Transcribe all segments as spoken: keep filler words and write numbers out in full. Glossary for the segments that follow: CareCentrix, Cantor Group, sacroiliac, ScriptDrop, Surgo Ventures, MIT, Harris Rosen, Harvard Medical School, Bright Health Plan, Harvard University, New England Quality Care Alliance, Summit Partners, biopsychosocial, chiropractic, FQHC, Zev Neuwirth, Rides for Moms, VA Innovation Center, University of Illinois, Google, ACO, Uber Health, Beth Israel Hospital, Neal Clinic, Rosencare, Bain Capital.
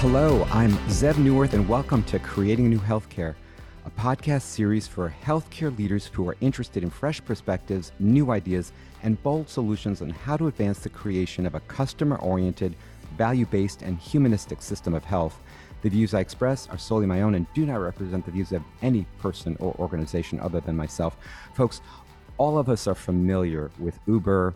Hello, I'm Zev Neuwirth, and welcome to Creating New Healthcare, a podcast series for healthcare leaders who are interested in fresh perspectives, new ideas, and bold solutions on how to advance the creation of a customer-oriented, value-based, and humanistic system of health. The views I express are solely my own and do not represent the views of any person or organization other than myself. Folks, all of us are familiar with Uber,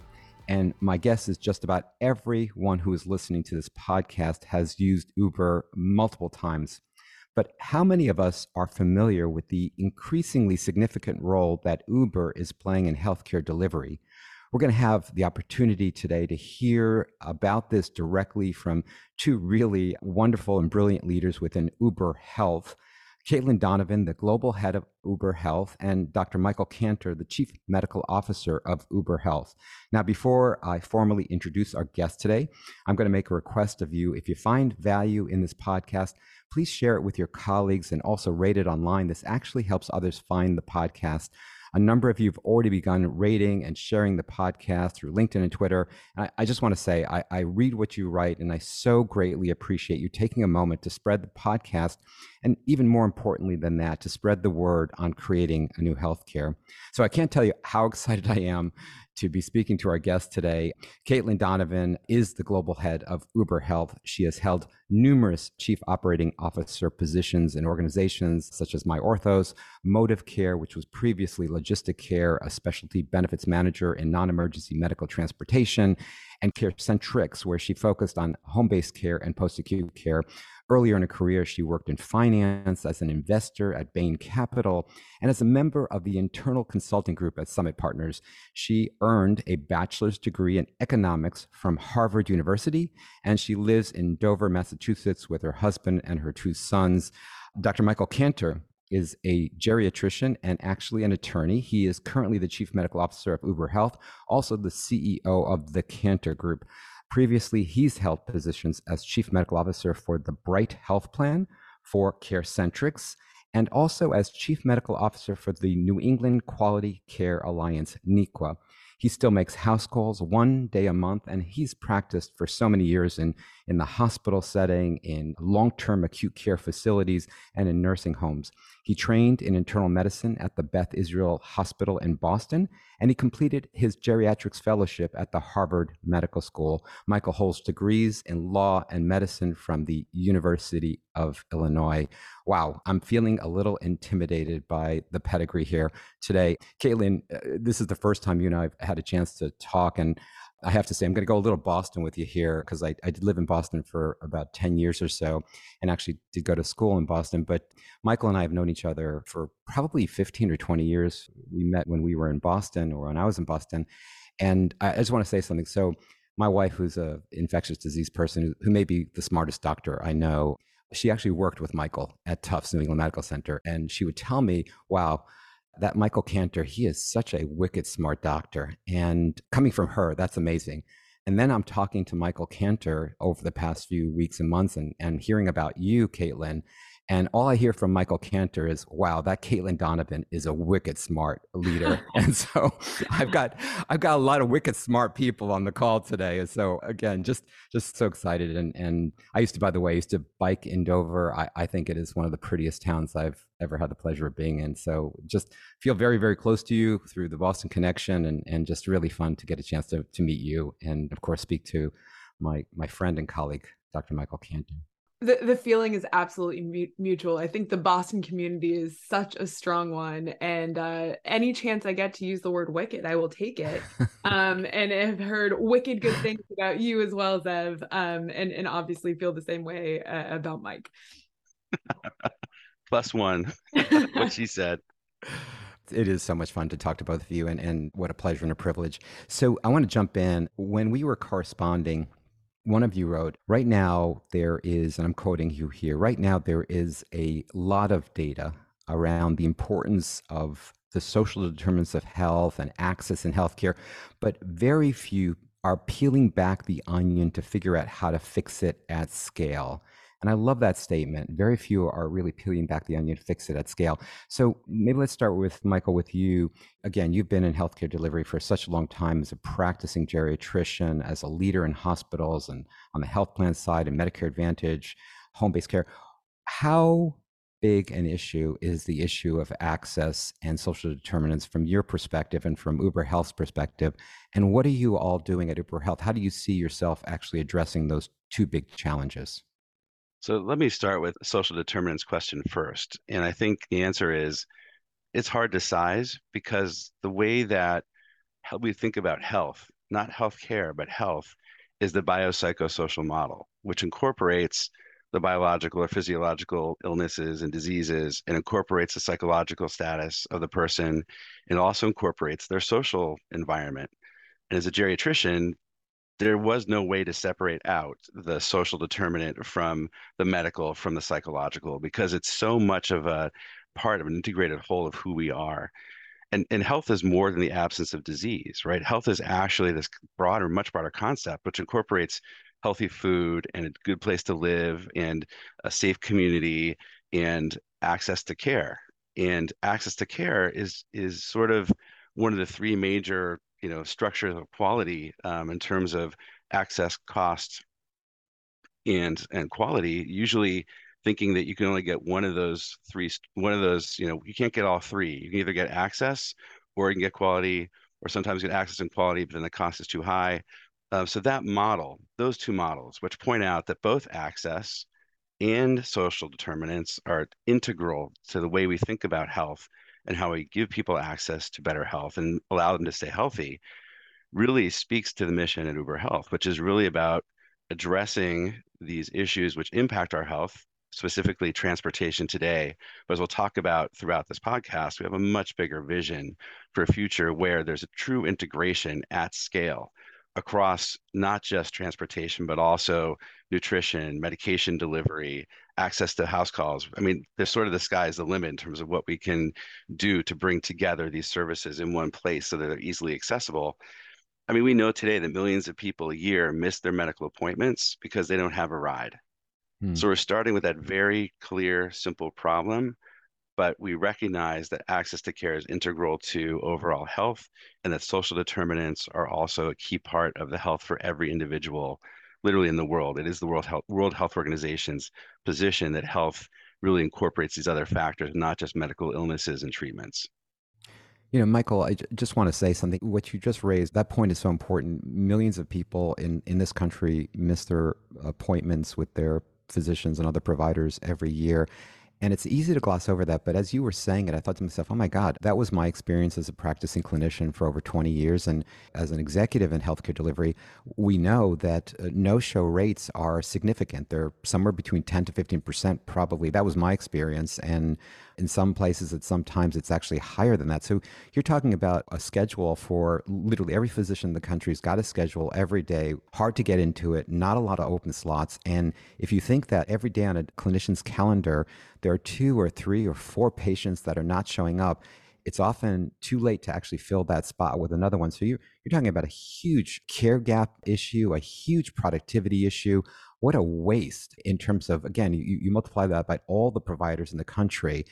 and my guess is just about everyone who is listening to this podcast has used Uber multiple times. But how many of us are familiar with the increasingly significant role that Uber is playing in healthcare delivery? We're going to have the opportunity today to hear about this directly from two really wonderful and brilliant leaders within Uber Health, Caitlin Donovan, the global head of Uber Health, and Doctor Michael Cantor, the chief medical officer of Uber Health. Now, before I formally introduce our guest today, I'm going to make a request of you. If you find value in this podcast, please share it with your colleagues and also rate it online. This actually helps others find the podcast. A number of you have already begun rating and sharing the podcast through LinkedIn and Twitter. And I, I just want to say, I, I read what you write, and I so greatly appreciate you taking a moment to spread the podcast, and even more importantly than that, to spread the word on creating a new healthcare. So I can't tell you how excited I am to be speaking to our guest today. Caitlin Donovan is the global head of Uber Health. She has held numerous chief operating officer positions in organizations such as MyOrthos, Motive Care, which was previously Logisticare, a specialty benefits manager in non-emergency medical transportation, and CareCentrix, where she focused on home-based care and post-acute care. Earlier in her career, she worked in finance as an investor at Bain Capital and as a member of the internal consulting group at Summit Partners. She earned a bachelor's degree in economics from Harvard University, and she lives in Dover, Massachusetts with her husband and her two sons. Doctor Michael Cantor is a geriatrician and actually an attorney. He is currently the chief medical officer of Uber Health, also the C E O of the Cantor Group. Previously, he's held positions as chief medical officer for the Bright Health Plan, for CareCentrix, and also as chief medical officer for the New England Quality Care Alliance, NEQA. He still makes house calls one day a month, and he's practiced for so many years in, in the hospital setting, in long-term acute care facilities, and in nursing homes. He trained in internal medicine at the Beth Israel Hospital in Boston, and he completed his geriatrics fellowship at the Harvard Medical School. Michael holds degrees in law and medicine from the University of Illinois. Wow, I'm feeling a little intimidated by the pedigree here today. Caitlin, this is the first time you and I have had a chance to talk, and I have to say, I'm going to go a little Boston with you here, because I, I did live in Boston for about ten years or so, and actually did go to school in Boston. But Michael and I have known each other for probably fifteen or twenty years. We met when we were in Boston, or when I was in Boston. And I just want to say something. So my wife, who's an infectious disease person, who, who may be the smartest doctor I know, she actually worked with Michael at Tufts New England Medical Center. And she would tell me, wow, that Michael Cantor, he is such a wicked smart doctor. And coming from her, that's amazing. And then I'm talking to Michael Cantor over the past few weeks and months and, and hearing about you, Caitlin. And all I hear from Michael Cantor is, wow, that Caitlin Donovan is a wicked smart leader. And so I've got I've got a lot of wicked smart people on the call today. And so again, just just so excited. And and I used to, by the way, I used to bike in Dover. I, I think it is one of the prettiest towns I've ever had the pleasure of being in. So just feel very, very close to you through the Boston connection, and, and just really fun to get a chance to, to meet you and, of course, speak to my my friend and colleague, Doctor Michael Cantor. The the feeling is absolutely mu- mutual. I think the Boston community is such a strong one. And uh, any chance I get to use the word wicked, I will take it. Um, and I've heard wicked good things about you as well, Zev, um, and, and obviously feel the same way uh, about Mike. Plus one, what she said. It is so much fun to talk to both of you, and, and what a pleasure and a privilege. So I want to jump in. When we were corresponding, one of you wrote, right now there is, and I'm quoting you here, right now there is a lot of data around the importance of the social determinants of health and access in healthcare, but very few are peeling back the onion to figure out how to fix it at scale. And I love that statement. Very few are really peeling back the onion to fix it at scale. So maybe let's start with Michael, with you. Again, you've been in healthcare delivery for such a long time as a practicing geriatrician, as a leader in hospitals and on the health plan side and Medicare Advantage. home-based care. How big an issue is the issue of access and social determinants from your perspective and from Uber Health's perspective? And what are you all doing at Uber Health? How do you see yourself actually addressing those two big challenges? So let me start with the social determinants question first. And I think the answer is it's hard to size, because the way that we think about health, not healthcare, but health, is the biopsychosocial model, which incorporates the biological or physiological illnesses and diseases, and incorporates the psychological status of the person, and also incorporates their social environment. And as a geriatrician, there was no way to separate out the social determinant from the medical, from the psychological, because it's so much of a part of an integrated whole of who we are. And, and health is more than the absence of disease, right? Health is actually this broader, much broader concept, which incorporates healthy food and a good place to live and a safe community and access to care. And access to care is is sort of one of the three major, you know, structures of quality um, in terms of access, cost, and and quality. Usually thinking that you can only get one of those three, one of those, you know, you can't get all three. You can either get access, or you can get quality, or sometimes get access and quality, but then the cost is too high. Uh, so that model, those two models, which point out that both access and social determinants are integral to the way we think about health and how we give people access to better health and allow them to stay healthy, really speaks to the mission at Uber Health, which is really about addressing these issues which impact our health, specifically transportation today. But as we'll talk about throughout this podcast, we have a much bigger vision for a future where there's a true integration at scale across not just transportation, but also nutrition, medication delivery, access to house calls. I mean, there's sort of the sky's the limit in terms of what we can do to bring together these services in one place so that they're easily accessible. I mean, we know today that millions of people a year miss their medical appointments because they don't have a ride. Hmm. So we're starting with that very clear, simple problem, but we recognize that access to care is integral to overall health, and that social determinants are also a key part of the health for every individual, literally in the world. It is the World Health, World Health Organization's position that health really incorporates these other factors, not just medical illnesses and treatments. You know, Michael, I j- just want to say something. What you just raised, that point is so important. Millions of people in, in this country miss their appointments with their physicians and other providers every year. And it's easy to gloss over that, but as you were saying it, I thought to myself, oh my God, that was my experience as a practicing clinician for over twenty years. And as an executive in healthcare delivery, we know that no-show rates are significant. They're somewhere between ten to fifteen percent probably. That was my experience. And in some places, it's sometimes it's actually higher than that. So you're talking about a schedule for literally every physician in the country's got a schedule every day, hard to get into it, not a lot of open slots. And if you think that every day on a clinician's calendar, there are two or three or four patients that are not showing up, it's often too late to actually fill that spot with another one. So you're, you're talking about a huge care gap issue, a huge productivity issue. What a waste in terms of, again, you, you multiply that by all the providers in the country.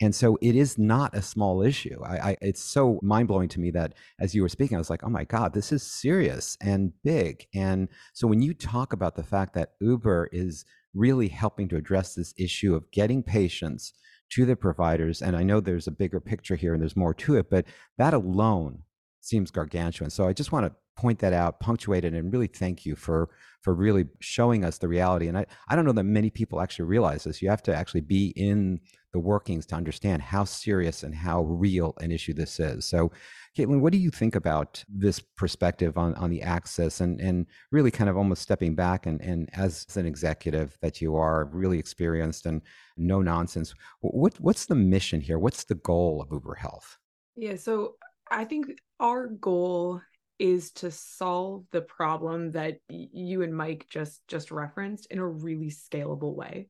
And so it is not a small issue. I, I, it's so mind-blowing to me that as you were speaking, I was like, oh my God, this is serious and big. And so when you talk about the fact that Uber is really helping to address this issue of getting patients to their providers, and I know there's a bigger picture here and there's more to it, but that alone seems gargantuan. So I just want to point that out, punctuate it, and really thank you for for really showing us the reality. And I, I don't know that many people actually realize this. You have to actually be in the workings to understand how serious and how real an issue this is. So Caitlin, what do you think about this perspective on, on the access and, and really kind of almost stepping back and, and as an executive that you are really experienced and no nonsense, what what's the mission here? What's the goal of Uber Health? Yeah, so I think our goal is to solve the problem that you and Mike just, just referenced in a really scalable way.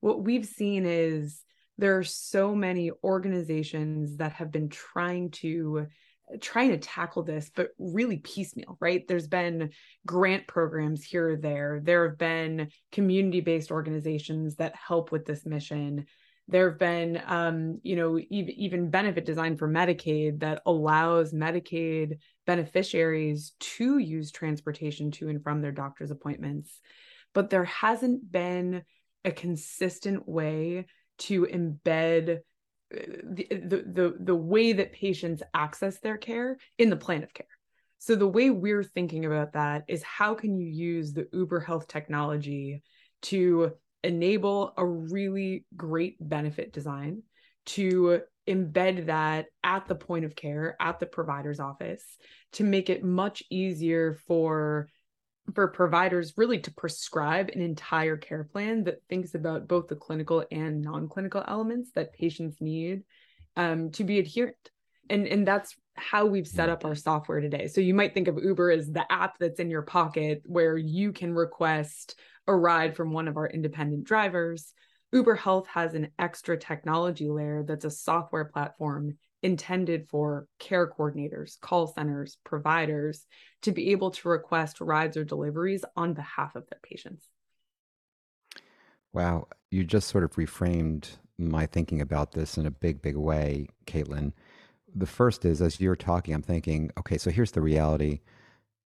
What we've seen is there are so many organizations that have been trying to trying to tackle this, but really piecemeal, right? There's been grant programs here or there. There have been community-based organizations that help with this mission. There have been, um, you know, even, even benefit design for Medicaid that allows Medicaid beneficiaries to use transportation to and from their doctor's appointments. But there hasn't been a consistent way to embed the, the, the, the way that patients access their care in the plan of care. So the way we're thinking about that is, how can you use the Uber Health technology to enable a really great benefit design, to embed that at the point of care, at the provider's office, to make it much easier for, for providers really to prescribe an entire care plan that thinks about both the clinical and non-clinical elements that patients need um, to be adherent. And, and that's how we've set up our software today. So you might think of Uber as the app that's in your pocket where you can request a ride from one of our independent drivers. Uber Health has an extra technology layer that's a software platform intended for care coordinators, call centers, providers to be able to request rides or deliveries on behalf of their patients. Wow, you just sort of reframed my thinking about this in a big, big way, Caitlin. The first is, as you're talking, I'm thinking, okay, so here's the reality.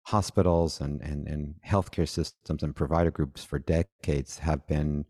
Hospitals and, and, and healthcare systems and provider groups for decades have been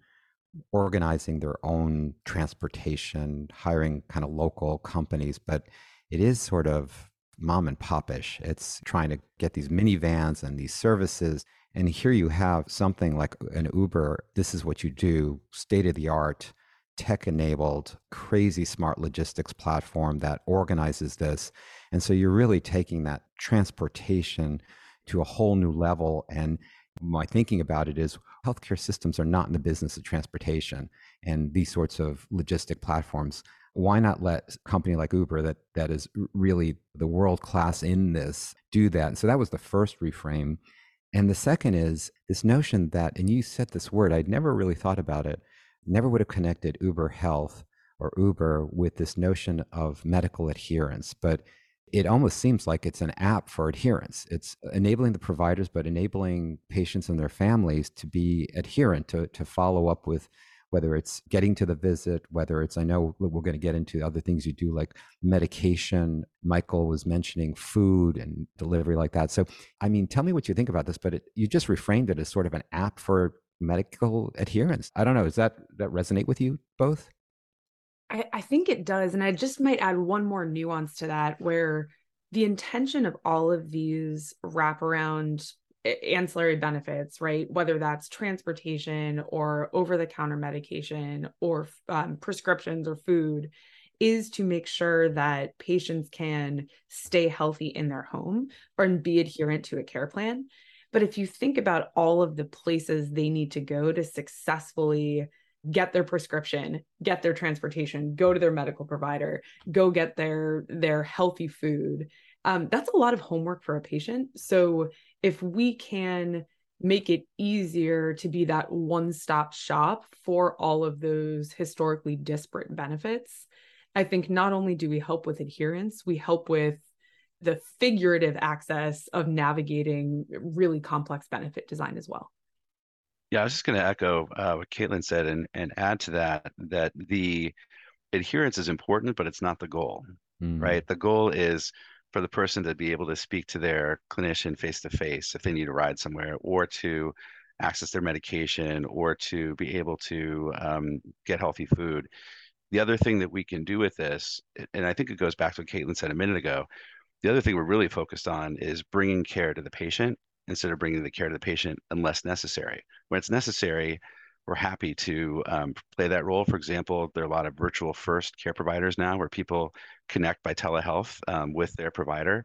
organizing their own transportation, hiring kind of local companies, but it is sort of mom and pop-ish. It's trying to get these minivans and these services. And here you have something like an Uber. This is what you do, state-of-the-art, tech-enabled, crazy smart logistics platform that organizes this. And so you're really taking that transportation to a whole new level. And my thinking about it is, healthcare systems are not in the business of transportation and these sorts of logistic platforms. Why not let a company like Uber, that that is really the world class in this, do that? And so that was the first reframe. And the second is this notion that, and you said this word, I'd never really thought about it, never would have connected Uber Health or Uber with this notion of medical adherence, but it almost seems like it's an app for adherence. It's enabling the providers, but enabling patients and their families to be adherent, to, to follow up with, whether it's getting to the visit, whether it's, I know we're going to get into other things you do like medication, Michael was mentioning food and delivery like that. So, I mean, tell me what you think about this, but it, you just reframed it as sort of an app for medical adherence. I don't know. Does that, that resonate with you both? I, I think it does. And I just might add one more nuance to that, where the intention of all of these wraparound ancillary benefits, right? Whether that's transportation or over-the-counter medication or um, prescriptions or food, is to make sure that patients can stay healthy in their home or and be adherent to a care plan. But if you think about all of the places they need to go to successfully get their prescription, get their transportation, go to their medical provider, go get their, their healthy food, um, that's a lot of homework for a patient. So if we can make it easier to be that one-stop shop for all of those historically disparate benefits, I think not only do we help with adherence, we help with the figurative access of navigating really complex benefit design as well. Yeah, I was just going to echo uh, what Caitlin said and, and add to that, that the adherence is important, but it's not the goal, mm-hmm. right? The goal is for the person to be able to speak to their clinician face-to-face if they need a ride somewhere, or to access their medication, or to be able to um, get healthy food. The other thing that we can do with this, and I think it goes back to what Caitlin said a minute ago, the other thing we're really focused on is bringing care to the patient instead of bringing the care to the patient unless necessary. When it's necessary, we're happy to um, play that role. For example, there are a lot of virtual first care providers now where people connect by telehealth um, with their provider.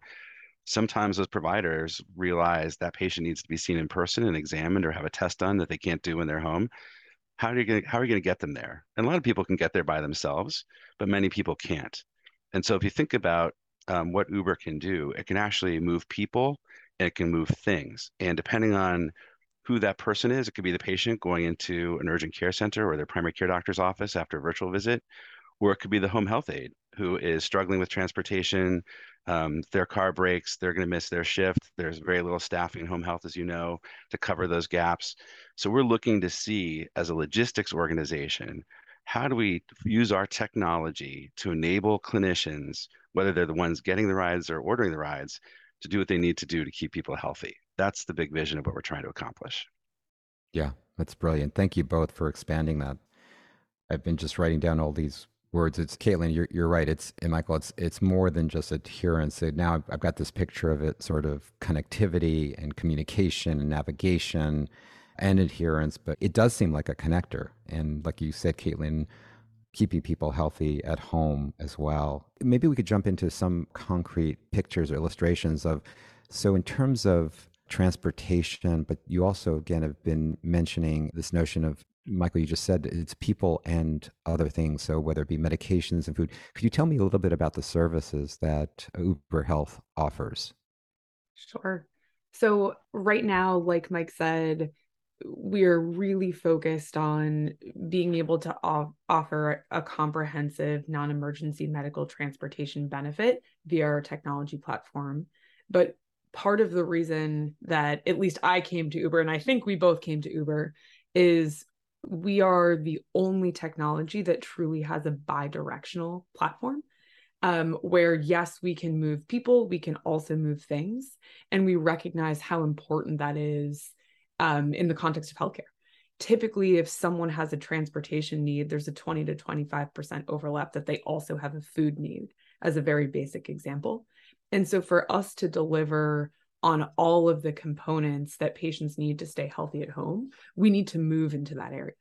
Sometimes those providers realize that patient needs to be seen in person and examined or have a test done that they can't do in their home. How are you going to get them there? And a lot of people can get there by themselves, but many people can't. And so if you think about um, what Uber can do, it can actually move people and it can move things. And depending on who that person is, it could be the patient going into an urgent care center or their primary care doctor's office after a virtual visit, or it could be the home health aide who is struggling with transportation, um, their car breaks, they're going to miss their shift. There's very little staffing in home health, as you know, to cover those gaps. So we're looking to see, as a logistics organization, how do we use our technology to enable clinicians, whether they're the ones getting the rides or ordering the rides, to do what they need to do to keep people healthy. That's the big vision of what we're trying to accomplish. Yeah, That's brilliant. Thank you both for expanding that. I've been just writing down all these words. It's Caitlin, you're, you're right. It's, and Michael, it's, it's more than just adherence. So now I've, I've got this picture of it, sort of connectivity and communication and navigation and adherence, but it does seem like a connector. And like you said, Caitlin, keeping people healthy at home as well. Maybe we could jump into some concrete pictures or illustrations of, so in terms of transportation, but you also, again, have been mentioning this notion of, Michael, you just said it's people and other things. So whether it be medications and food, could you tell me a little bit about the services that Uber Health offers? Sure. So right now, like Mike said, we're really focused on being able to off- offer a comprehensive non-emergency medical transportation benefit via our technology platform. But part of the reason that at least I came to Uber, and I think we both came to Uber, is we are the only technology that truly has a bi-directional platform, um, where yes, we can move people, we can also move things. And we recognize how important that is Um, in the context of healthcare. Typically, if someone has a transportation need, there's a twenty to twenty-five percent overlap that they also have a food need, as a very basic example. And so for us to deliver on all of the components that patients need to stay healthy at home, we need to move into that area.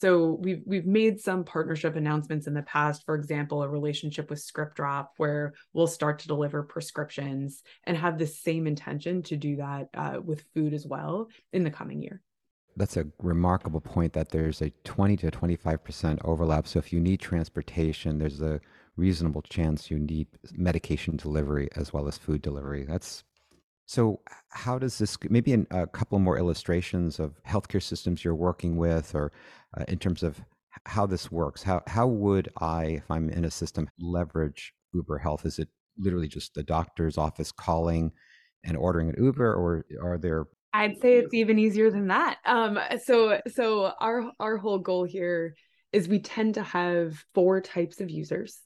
So we've, we've made some partnership announcements in the past, for example, a relationship with ScriptDrop, where we'll start to deliver prescriptions and have the same intention to do that uh, with food as well in the coming year. That's a remarkable point that there's a twenty to twenty-five percent overlap. So if you need transportation, there's a reasonable chance you need medication delivery as well as food delivery. That's So how does this, maybe in a couple more illustrations of healthcare systems you're working with, or uh, in terms of how this works, how how would I, if I'm in a system, leverage Uber Health? Is it literally just the doctor's office calling and ordering an Uber, or are there? I'd say it's even easier than that. Um, so so our our whole goal here is we tend to have four types of users.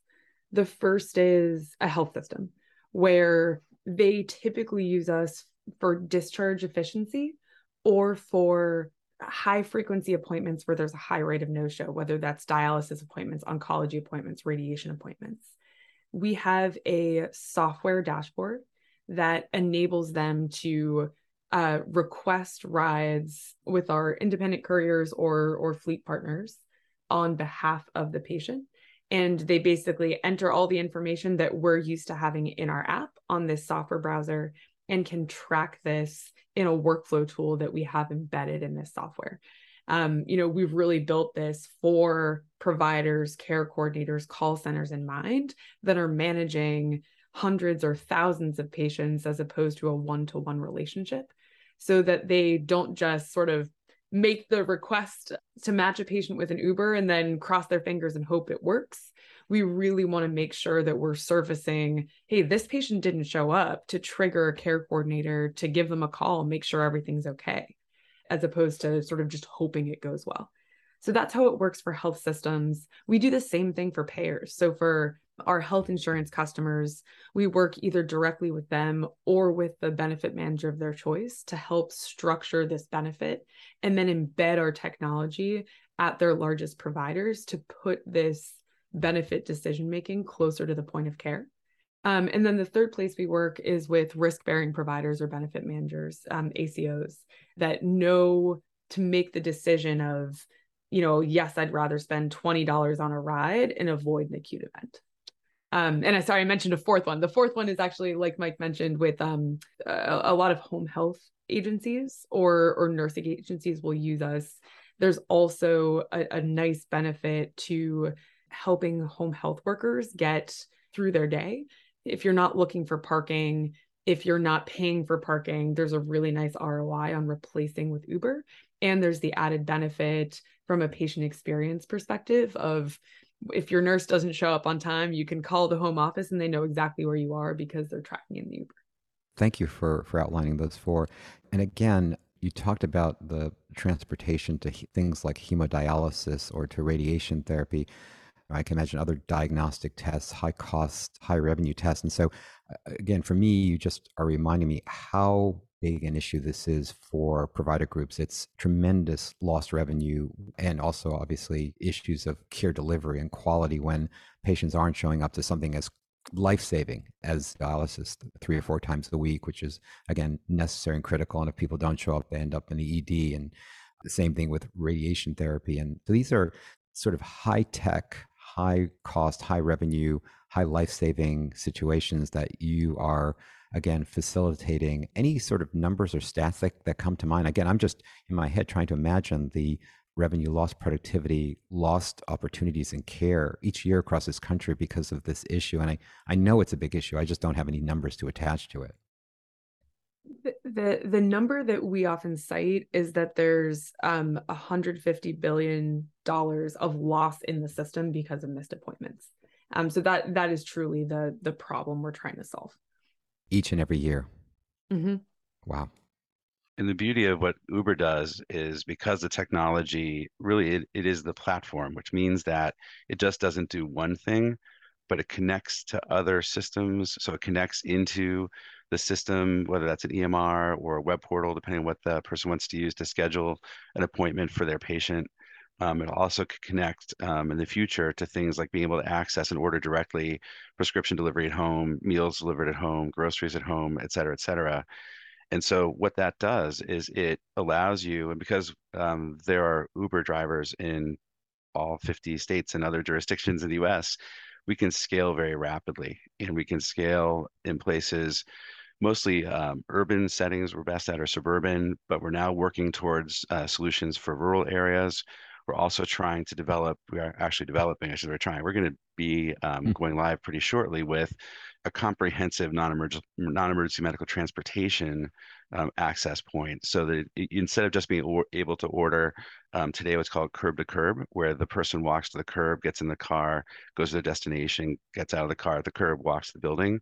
The first is a health system where they typically use us for discharge efficiency or for high frequency appointments where there's a high rate of no-show, whether that's dialysis appointments, oncology appointments, radiation appointments. We have a software dashboard that enables them to uh, request rides with our independent couriers or, or fleet partners on behalf of the patient. And they basically enter all the information that we're used to having in our app on this software browser and can track this in a workflow tool that we have embedded in this software. Um, you know, we've really built this for providers, care coordinators, call centers in mind that are managing hundreds or thousands of patients as opposed to a one-to-one relationship, so that they don't just sort of make the request to match a patient with an Uber and then cross their fingers and hope it works. We really want to make sure that we're surfacing, hey, this patient didn't show up, to trigger a care coordinator to give them a call, make sure everything's okay, as opposed to sort of just hoping it goes well. So that's how it works for health systems. We do the same thing for payers. So for our health insurance customers, we work either directly with them or with the benefit manager of their choice to help structure this benefit and then embed our technology at their largest providers to put this benefit decision-making closer to the point of care. Um, and then the third place we work is with risk-bearing providers or benefit managers, um, A C Os, that know to make the decision of, you know, yes, I'd rather spend twenty dollars on a ride and avoid an acute event. Um, and I, sorry, I mentioned a fourth one. The fourth one is actually, like Mike mentioned, with um, a, a lot of home health agencies or, or nursing agencies will use us. There's also a, a nice benefit to helping home health workers get through their day. If you're not looking for parking, if you're not paying for parking, there's a really nice R O I on replacing with Uber. And there's the added benefit from a patient experience perspective of, if your nurse doesn't show up on time, you can call the home office and they know exactly where you are because they're tracking in the Uber. Thank you for, for outlining those four. And again, you talked about the transportation to he- things like hemodialysis or to radiation therapy. I can imagine other diagnostic tests, high cost, high revenue tests. And so again, for me, you just are reminding me how big an issue this is for provider groups. It's tremendous lost revenue and also obviously issues of care delivery and quality when patients aren't showing up to something as life-saving as dialysis three or four times a week, which is, again, necessary and critical. And if people don't show up, they end up in the E D. And the same thing with radiation therapy. And so these are sort of high-tech, high-cost, high-revenue, high-life-saving situations that you are, again, facilitating. Any sort of numbers or stats that, that come to mind? Again, I'm just in my head trying to imagine the revenue loss, productivity, lost opportunities in care each year across this country because of this issue. And I, I know it's a big issue. I just don't have any numbers to attach to it. The, the, the number that we often cite is that there's um, one hundred fifty billion dollars of loss in the system because of missed appointments. Um, so that that is truly the, the problem we're trying to solve. Each and every year. Mm-hmm. Wow. And the beauty of what Uber does is because the technology, really, it, it is the platform, which means that it just doesn't do one thing, but it connects to other systems. So it connects into the system, whether that's an E M R or a web portal, depending on what the person wants to use to schedule an appointment for their patient. Um, it also could connect um, in the future to things like being able to access and order directly, prescription delivery at home, meals delivered at home, groceries at home, et cetera, et cetera. And so what that does is it allows you, and because um, there are Uber drivers in all fifty states and other jurisdictions in the U S, we can scale very rapidly, and we can scale in places, mostly um, urban settings we're best at or suburban, but we're now working towards uh, solutions for rural areas. We're also trying to develop, we are actually developing, I should say we're trying, we're going to be um, going live pretty shortly with a comprehensive non-emergency, non-emergency medical transportation um, access point. So that instead of just being or, able to order um, today what's called curb to curb, where the person walks to the curb, gets in the car, goes to their destination, gets out of the car at the curb, walks to the building.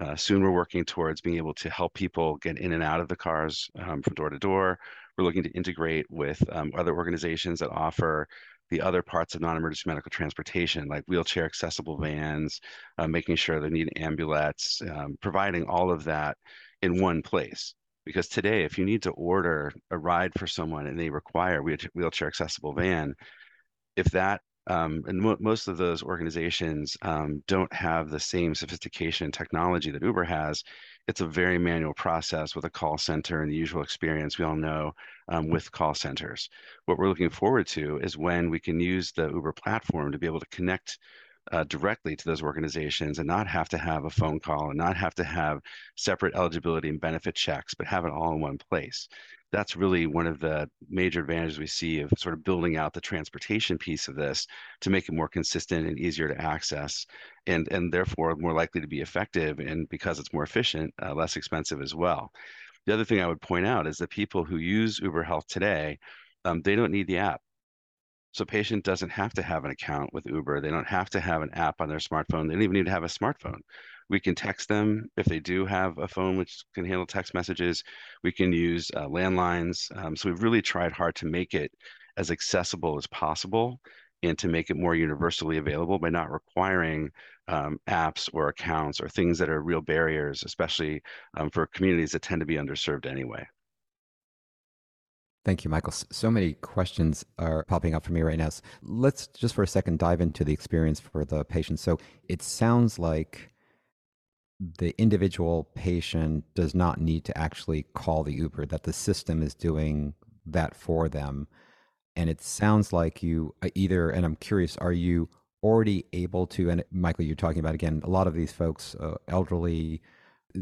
Uh, soon we're working towards being able to help people get in and out of the cars um, from door to door. We're looking to integrate with um, other organizations that offer the other parts of non-emergency medical transportation, like wheelchair accessible vans, uh, making sure they need ambulettes, um, providing all of that in one place. Because today, if you need to order a ride for someone and they require a wheelchair accessible van, if that, um, and mo- most of those organizations um, don't have the same sophistication and technology that Uber has, it's a very manual process with a call center and the usual experience we all know um, with call centers. What we're looking forward to is when we can use the Uber platform to be able to connect uh, directly to those organizations and not have to have a phone call and not have to have separate eligibility and benefit checks, but have it all in one place. That's really one of the major advantages we see of sort of building out the transportation piece of this to make it more consistent and easier to access, and, and therefore more likely to be effective, and because it's more efficient, uh, less expensive as well. The other thing I would point out is that people who use Uber Health today, um, they don't need the app. So a patient doesn't have to have an account with Uber. They don't have to have an app on their smartphone. They don't even need to have a smartphone. We can text them if they do have a phone which can handle text messages. We can use uh, landlines. Um, so we've really tried hard to make it as accessible as possible and to make it more universally available by not requiring um, apps or accounts or things that are real barriers, especially um, for communities that tend to be underserved anyway. Thank you, Michael. So many questions are popping up for me right now. So let's just for a second dive into the experience for the patient. So it sounds like the individual patient does not need to actually call the Uber, that the system is doing that for them. And it sounds like you either, and I'm curious, are you already able to, and Michael, you're talking about, again, a lot of these folks, uh, elderly,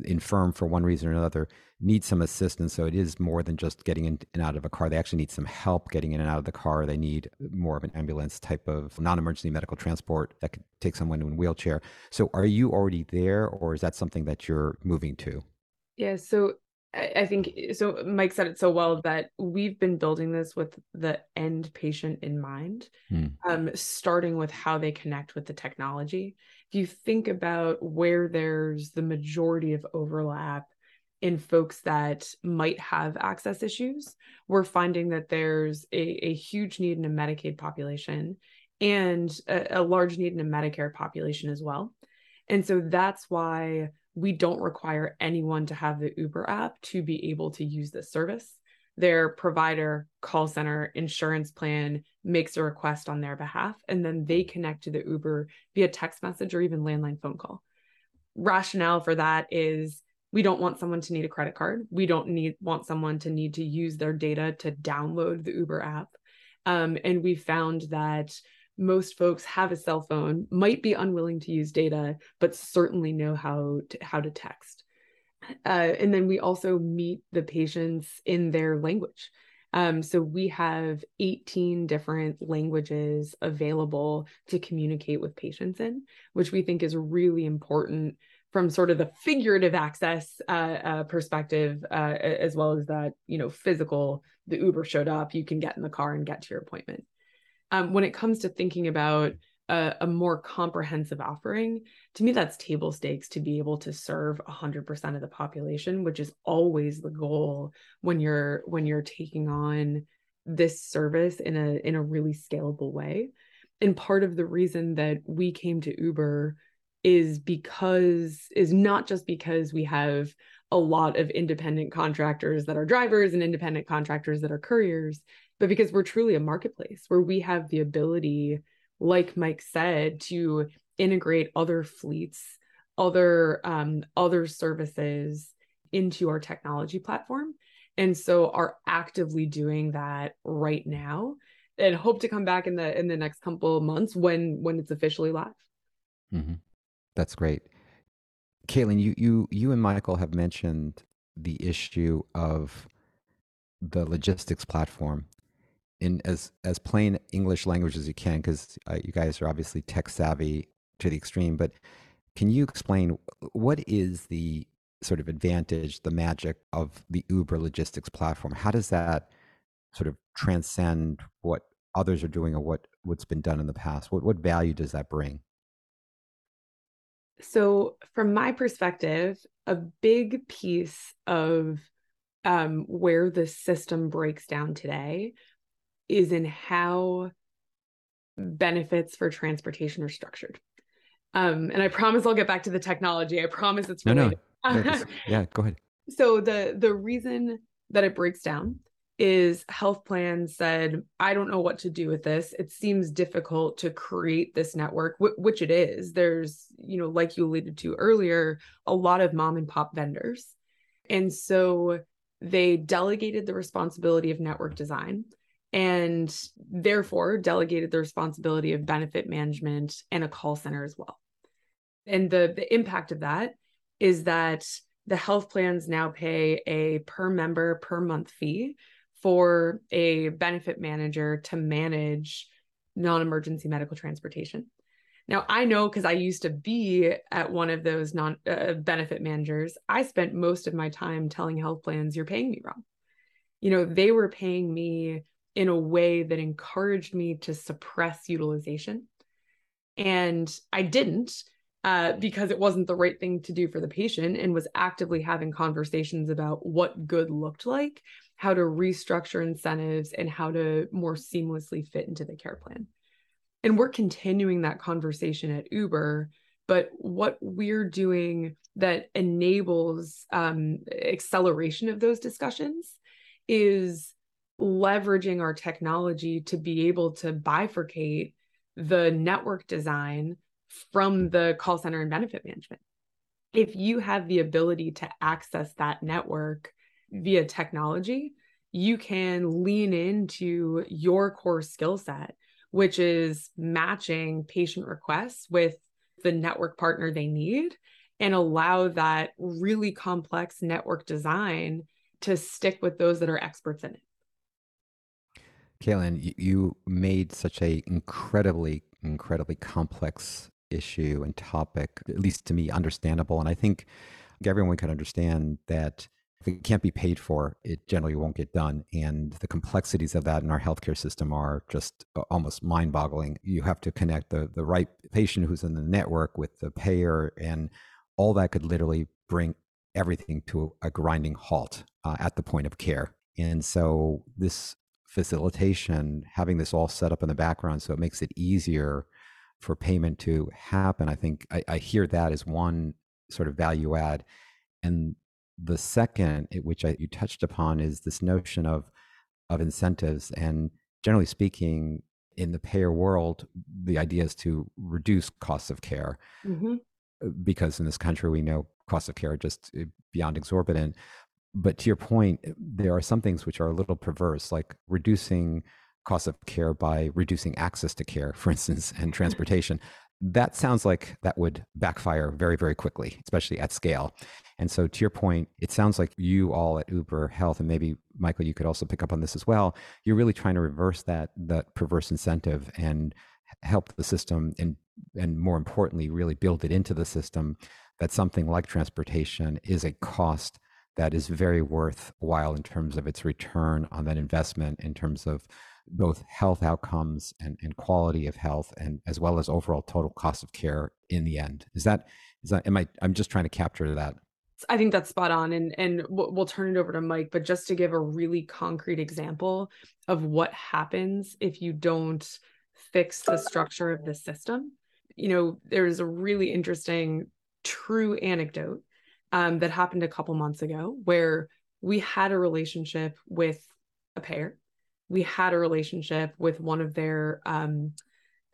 infirm for one reason or another, need some assistance. So it is more than just getting in and out of a car. They actually need some help getting in and out of the car. They need more of an ambulance type of non-emergency medical transport that could take someone in a wheelchair. So are you already there, or is that something that you're moving to? Yeah, so I think, so Mike said it so well that we've been building this with the end patient in mind, mm. um, starting with how they connect with the technology. If you think about where there's the majority of overlap in folks that might have access issues, we're finding that there's a, a huge need in a Medicaid population and a, a large need in a Medicare population as well. And so that's why we don't require anyone to have the Uber app to be able to use this service. Their provider, call center, insurance plan makes a request on their behalf, and then they connect to the Uber via text message or even landline phone call. Rationale for that is we don't want someone to need a credit card. We don't need want someone to need to use their data to download the Uber app. Um, and we found that most folks have a cell phone, might be unwilling to use data, but certainly know how to, how to text. Uh, and then we also meet the patients in their language. Um, so we have eighteen different languages available to communicate with patients in, which we think is really important from sort of the figurative access uh, uh, perspective, uh, as well as that, you know, physical, the Uber showed up, you can get in the car and get to your appointment. Um, when it comes to thinking about a, a more comprehensive offering, to me, that's table stakes to be able to serve one hundred percent of the population, which is always the goal when you're when you're taking on this service in a in a really scalable way. And part of the reason that we came to Uber is because is not just because we have a lot of independent contractors that are drivers and independent contractors that are couriers, but because we're truly a marketplace where we have the ability, like Mike said, to integrate other fleets, other um, other services into our technology platform. And so are actively doing that right now and hope to come back in the in the next couple of months when when it's officially live. Mm-hmm. That's great. Caitlin, you you you and Michael have mentioned the issue of the logistics platform in as as plain English language as you can, because uh, you guys are obviously tech savvy to the extreme. But can you explain what is the sort of advantage, the magic of the Uber logistics platform? How does that sort of transcend what others are doing or what what's been done in the past? What what value does that bring? So from my perspective, a big piece of um, where the system breaks down today is in how benefits for transportation are structured. Um, and I promise I'll get back to the technology. I promise it's related. No, no. no yeah, go ahead. So the the reason that it breaks down is health plans said, I don't know what to do with this. It seems difficult to create this network, which it is. There's, you know, like you alluded to earlier, a lot of mom and pop vendors. And so they delegated the responsibility of network design and therefore delegated the responsibility of benefit management and a call center as well. And the, the impact of that is that the health plans now pay a per member per month fee for a benefit manager to manage non-emergency medical transportation. Now, I know because I used to be at one of those non uh, benefit managers, I spent most of my time telling health plans, you're paying me wrong. You know, they were paying me in a way that encouraged me to suppress utilization. And I didn't uh, because it wasn't the right thing to do for the patient, and was actively having conversations about what good looked like, how to restructure incentives, and how to more seamlessly fit into the care plan. And we're continuing that conversation at Uber, but what we're doing that enables um, acceleration of those discussions is leveraging our technology to be able to bifurcate the network design from the call center and benefit management. If you have the ability to access that network via technology, you can lean into your core skill set, which is matching patient requests with the network partner they need, and allow that really complex network design to stick with those that are experts in it. Caitlin, you made such a incredibly, incredibly complex issue and topic, at least to me, understandable. And I think everyone can understand that if it can't be paid for, it generally won't get done. And the complexities of that in our healthcare system are just almost mind-boggling. You have to connect the, the right patient who's in the network with the payer, and all that could literally bring everything to a grinding halt uh, at the point of care. And so this facilitation, having this all set up in the background so it makes it easier for payment to happen, I think I, I hear that as one sort of value add. And the second, which I, you touched upon, is this notion of of incentives. And generally speaking, in the payer world, the idea is to reduce costs of care, mm-hmm. because in this country, we know costs of care are just beyond exorbitant. But to your point, there are some things which are a little perverse, like reducing costs of care by reducing access to care, for instance, and transportation. That sounds like that would backfire very, very quickly, especially at scale. And so to your point, it sounds like you all at Uber Health, and maybe Michael, you could also pick up on this as well, you're really trying to reverse that that perverse incentive and help the system, and and more importantly, really build it into the system that something like transportation is a cost that is very worthwhile in terms of its return on that investment, in terms of both health outcomes and, and quality of health, and as well as overall total cost of care in the end. Is that, is that, am I, I'm just trying to capture that. I think that's spot on. And, and we'll, we'll turn it over to Mike, but just to give a really concrete example of what happens if you don't fix the structure of the system. You know, there's a really interesting, true anecdote Um, that happened a couple months ago, where we had a relationship with a payer. We had a relationship with one of their um,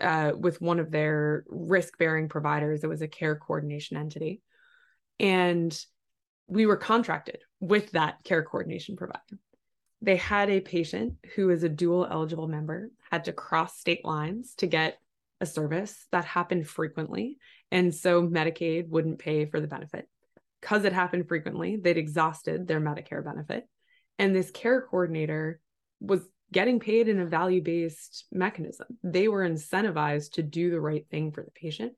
uh, with one of their risk-bearing providers. It was a care coordination entity, and we were contracted with that care coordination provider. They had a patient who is a dual eligible member, had to cross state lines to get a service. That happened frequently, and so Medicaid wouldn't pay for the benefit. Because it happened frequently, they'd exhausted their Medicare benefit. And this care coordinator was getting paid in a value-based mechanism. They were incentivized to do the right thing for the patient.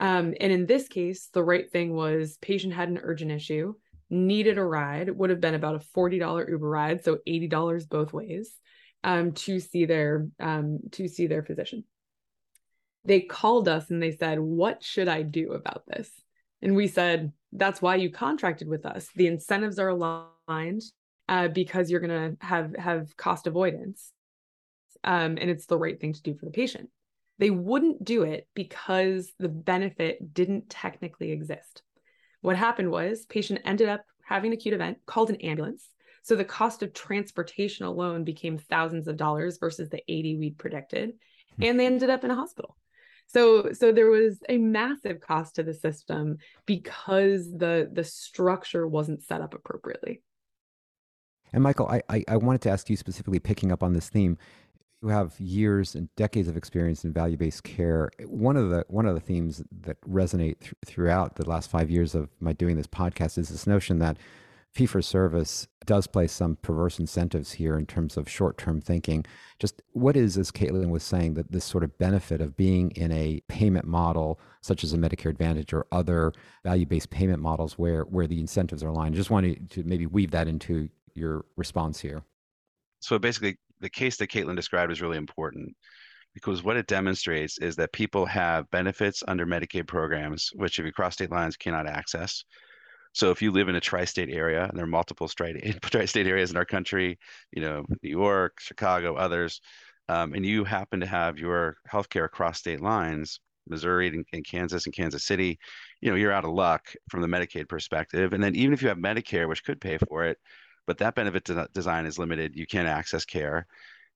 Um, and in this case, the right thing was patient had an urgent issue, needed a ride, would have been about a forty dollar Uber ride, so eighty dollars both ways, um, to see their um, to see their physician. They called us and they said, "What should I do about this?" And we said, "That's why you contracted with us. The incentives are aligned uh, because you're going to have, have cost avoidance. Um, and it's the right thing to do for the patient." They wouldn't do it because the benefit didn't technically exist. What happened was patient ended up having an acute event, called an ambulance. So the cost of transportation alone became thousands of dollars versus the eighty we'd predicted. And they ended up in a hospital. So, so there was a massive cost to the system because the the structure wasn't set up appropriately. And Michael, I, I, I wanted to ask you specifically, picking up on this theme, you have years and decades of experience in value-based care. One of the one of the themes that resonate th- throughout the last five years of my doing this podcast is this notion that fee-for-service does play some perverse incentives here in terms of short-term thinking. Just what is, as Caitlin was saying, that this sort of benefit of being in a payment model, such as a Medicare Advantage or other value-based payment models where where the incentives are aligned? I just wanted to maybe weave that into your response here. So basically, the case that Caitlin described is really important, because what it demonstrates is that people have benefits under Medicaid programs, which if you cross state lines cannot access. So if you live in a tri-state area, and there are multiple tri-state areas in our country, you know, New York, Chicago, others, um, and you happen to have your healthcare across state lines, Missouri and, and Kansas and Kansas City, you know, you're out of luck from the Medicaid perspective. And then even if you have Medicare, which could pay for it, but that benefit de- design is limited, you can't access care.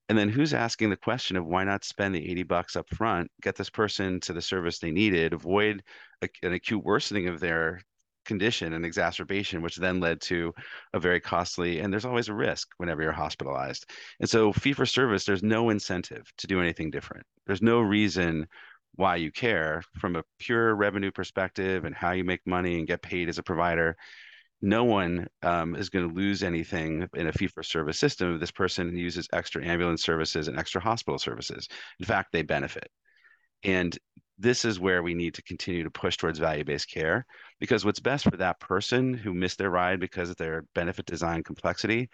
And then who's asking the question of why not spend the eighty bucks up front, get this person to the service they needed, avoid a, an acute worsening of their condition and exacerbation, which then led to a very costly, and there's always a risk whenever you're hospitalized. And so fee for service, there's no incentive to do anything different. There's no reason why you care from a pure revenue perspective and how you make money and get paid as a provider. No one um, is going to lose anything in a fee-for-service system if this person uses extra ambulance services and extra hospital services. In fact, they benefit. And this is where we need to continue to push towards value-based care, because what's best for that person who missed their ride because of their benefit design complexity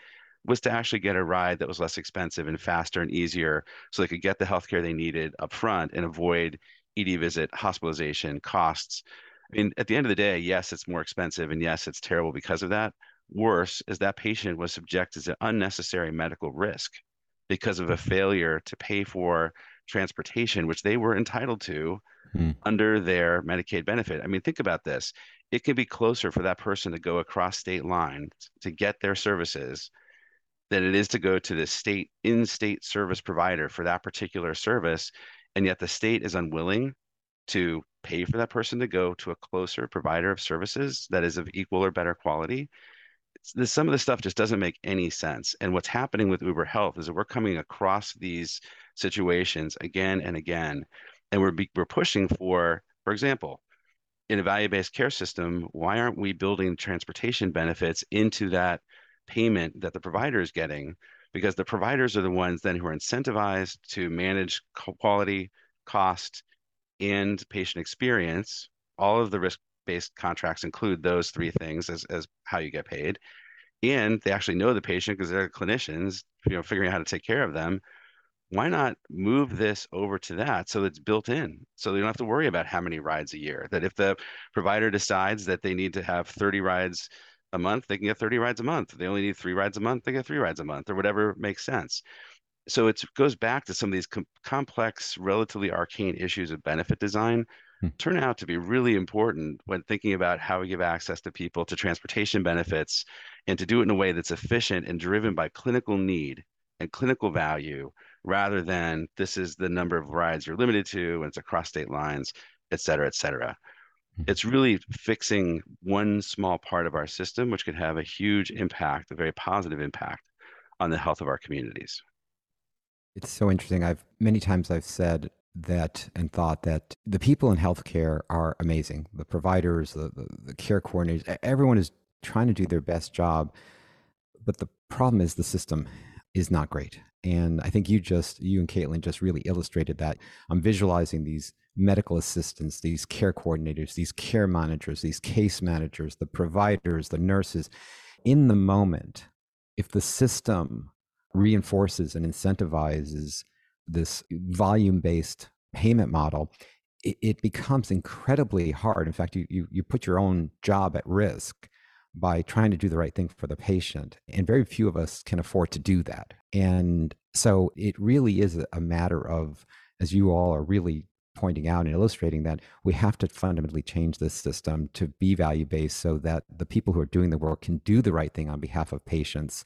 was to actually get a ride that was less expensive and faster and easier, so they could get the healthcare they needed up front and avoid E D visit, hospitalization, costs. I mean, at the end of the day, yes, it's more expensive, and yes, it's terrible because of that. Worse is that patient was subjected to unnecessary medical risk because of a failure to pay for transportation, which they were entitled to mm. under their Medicaid benefit. I mean, think about this. it could be closer for that person to go across state lines to get their services than it is to go to the state in-state service provider for that particular service. And yet the state is unwilling to pay for that person to go to a closer provider of services that is of equal or better quality. It's, this, some of the stuff just doesn't make any sense. And what's happening with Uber Health is that we're coming across these situations again and again, and we're, we're pushing for, for example, in a value-based care system, why aren't we building transportation benefits into that payment that the provider is getting? Because the providers are the ones then who are incentivized to manage quality, cost, and patient experience. All of the risk-based contracts include those three things as, as how you get paid. And they actually know the patient because they're clinicians, you know, figuring out how to take care of them. Why not move this over to that so it's built in? So they don't have to worry about how many rides a year. That if the provider decides that they need to have thirty rides a month, they can get thirty rides a month. If they only need three rides a month, they get three rides a month, or whatever makes sense. So it goes back to some of these com complex, relatively arcane issues of benefit design hmm. turn out to be really important when thinking about how we give access to people to transportation benefits, and to do it in a way that's efficient and driven by clinical need and clinical value, rather than this is the number of rides you're limited to and it's across state lines, et cetera, et cetera. It's really fixing one small part of our system, which could have a huge impact, a very positive impact on the health of our communities. It's so interesting. I've many times I've said that and thought that the people in healthcare are amazing. The providers, the, the, the care coordinators, everyone is trying to do their best job. But the problem is the system is not great. And I think you just, you and Caitlin just really illustrated that. I'm visualizing these medical assistants, these care coordinators, these care monitors, these case managers, the providers, the nurses. In the moment, if the system reinforces and incentivizes this volume-based payment model, it, it becomes incredibly hard. In fact, you, you, you put your own job at risk by trying to do the right thing for the patient. And very few of us can afford to do that. And so it really is a matter of, as you all are really pointing out and illustrating, that we have to fundamentally change this system to be value-based so that the people who are doing the work can do the right thing on behalf of patients.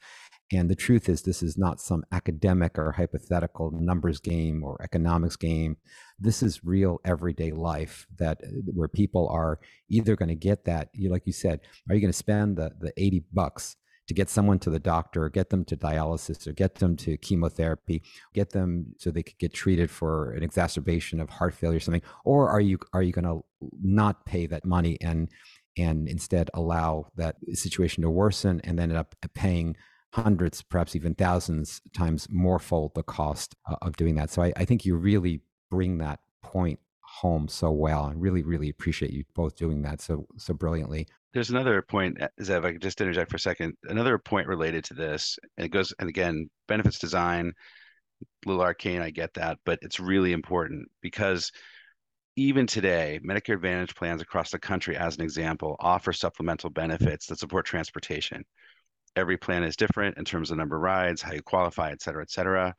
And the truth is, this is not some academic or hypothetical numbers game or economics game. This is real everyday life, that where people are either going to get that, you like you said, are you going to spend the, the eighty bucks to get someone to the doctor, or get them to dialysis, or get them to chemotherapy, get them so they could get treated for an exacerbation of heart failure or something? Or are you are you going to not pay that money and and instead allow that situation to worsen and then end up paying hundreds, perhaps even thousands times more fold the cost uh, of doing that? So I, I think you really bring that point home so well, and really, really appreciate you both doing that so so brilliantly. There's another point, Zev, I could just interject for a second, another point related to this, and it goes, and again, benefits design, a little arcane, I get that, but it's really important because even today, Medicare Advantage plans across the country, as an example, offer supplemental benefits that support transportation. Every plan is different in terms of number of rides, how you qualify, et cetera, et cetera.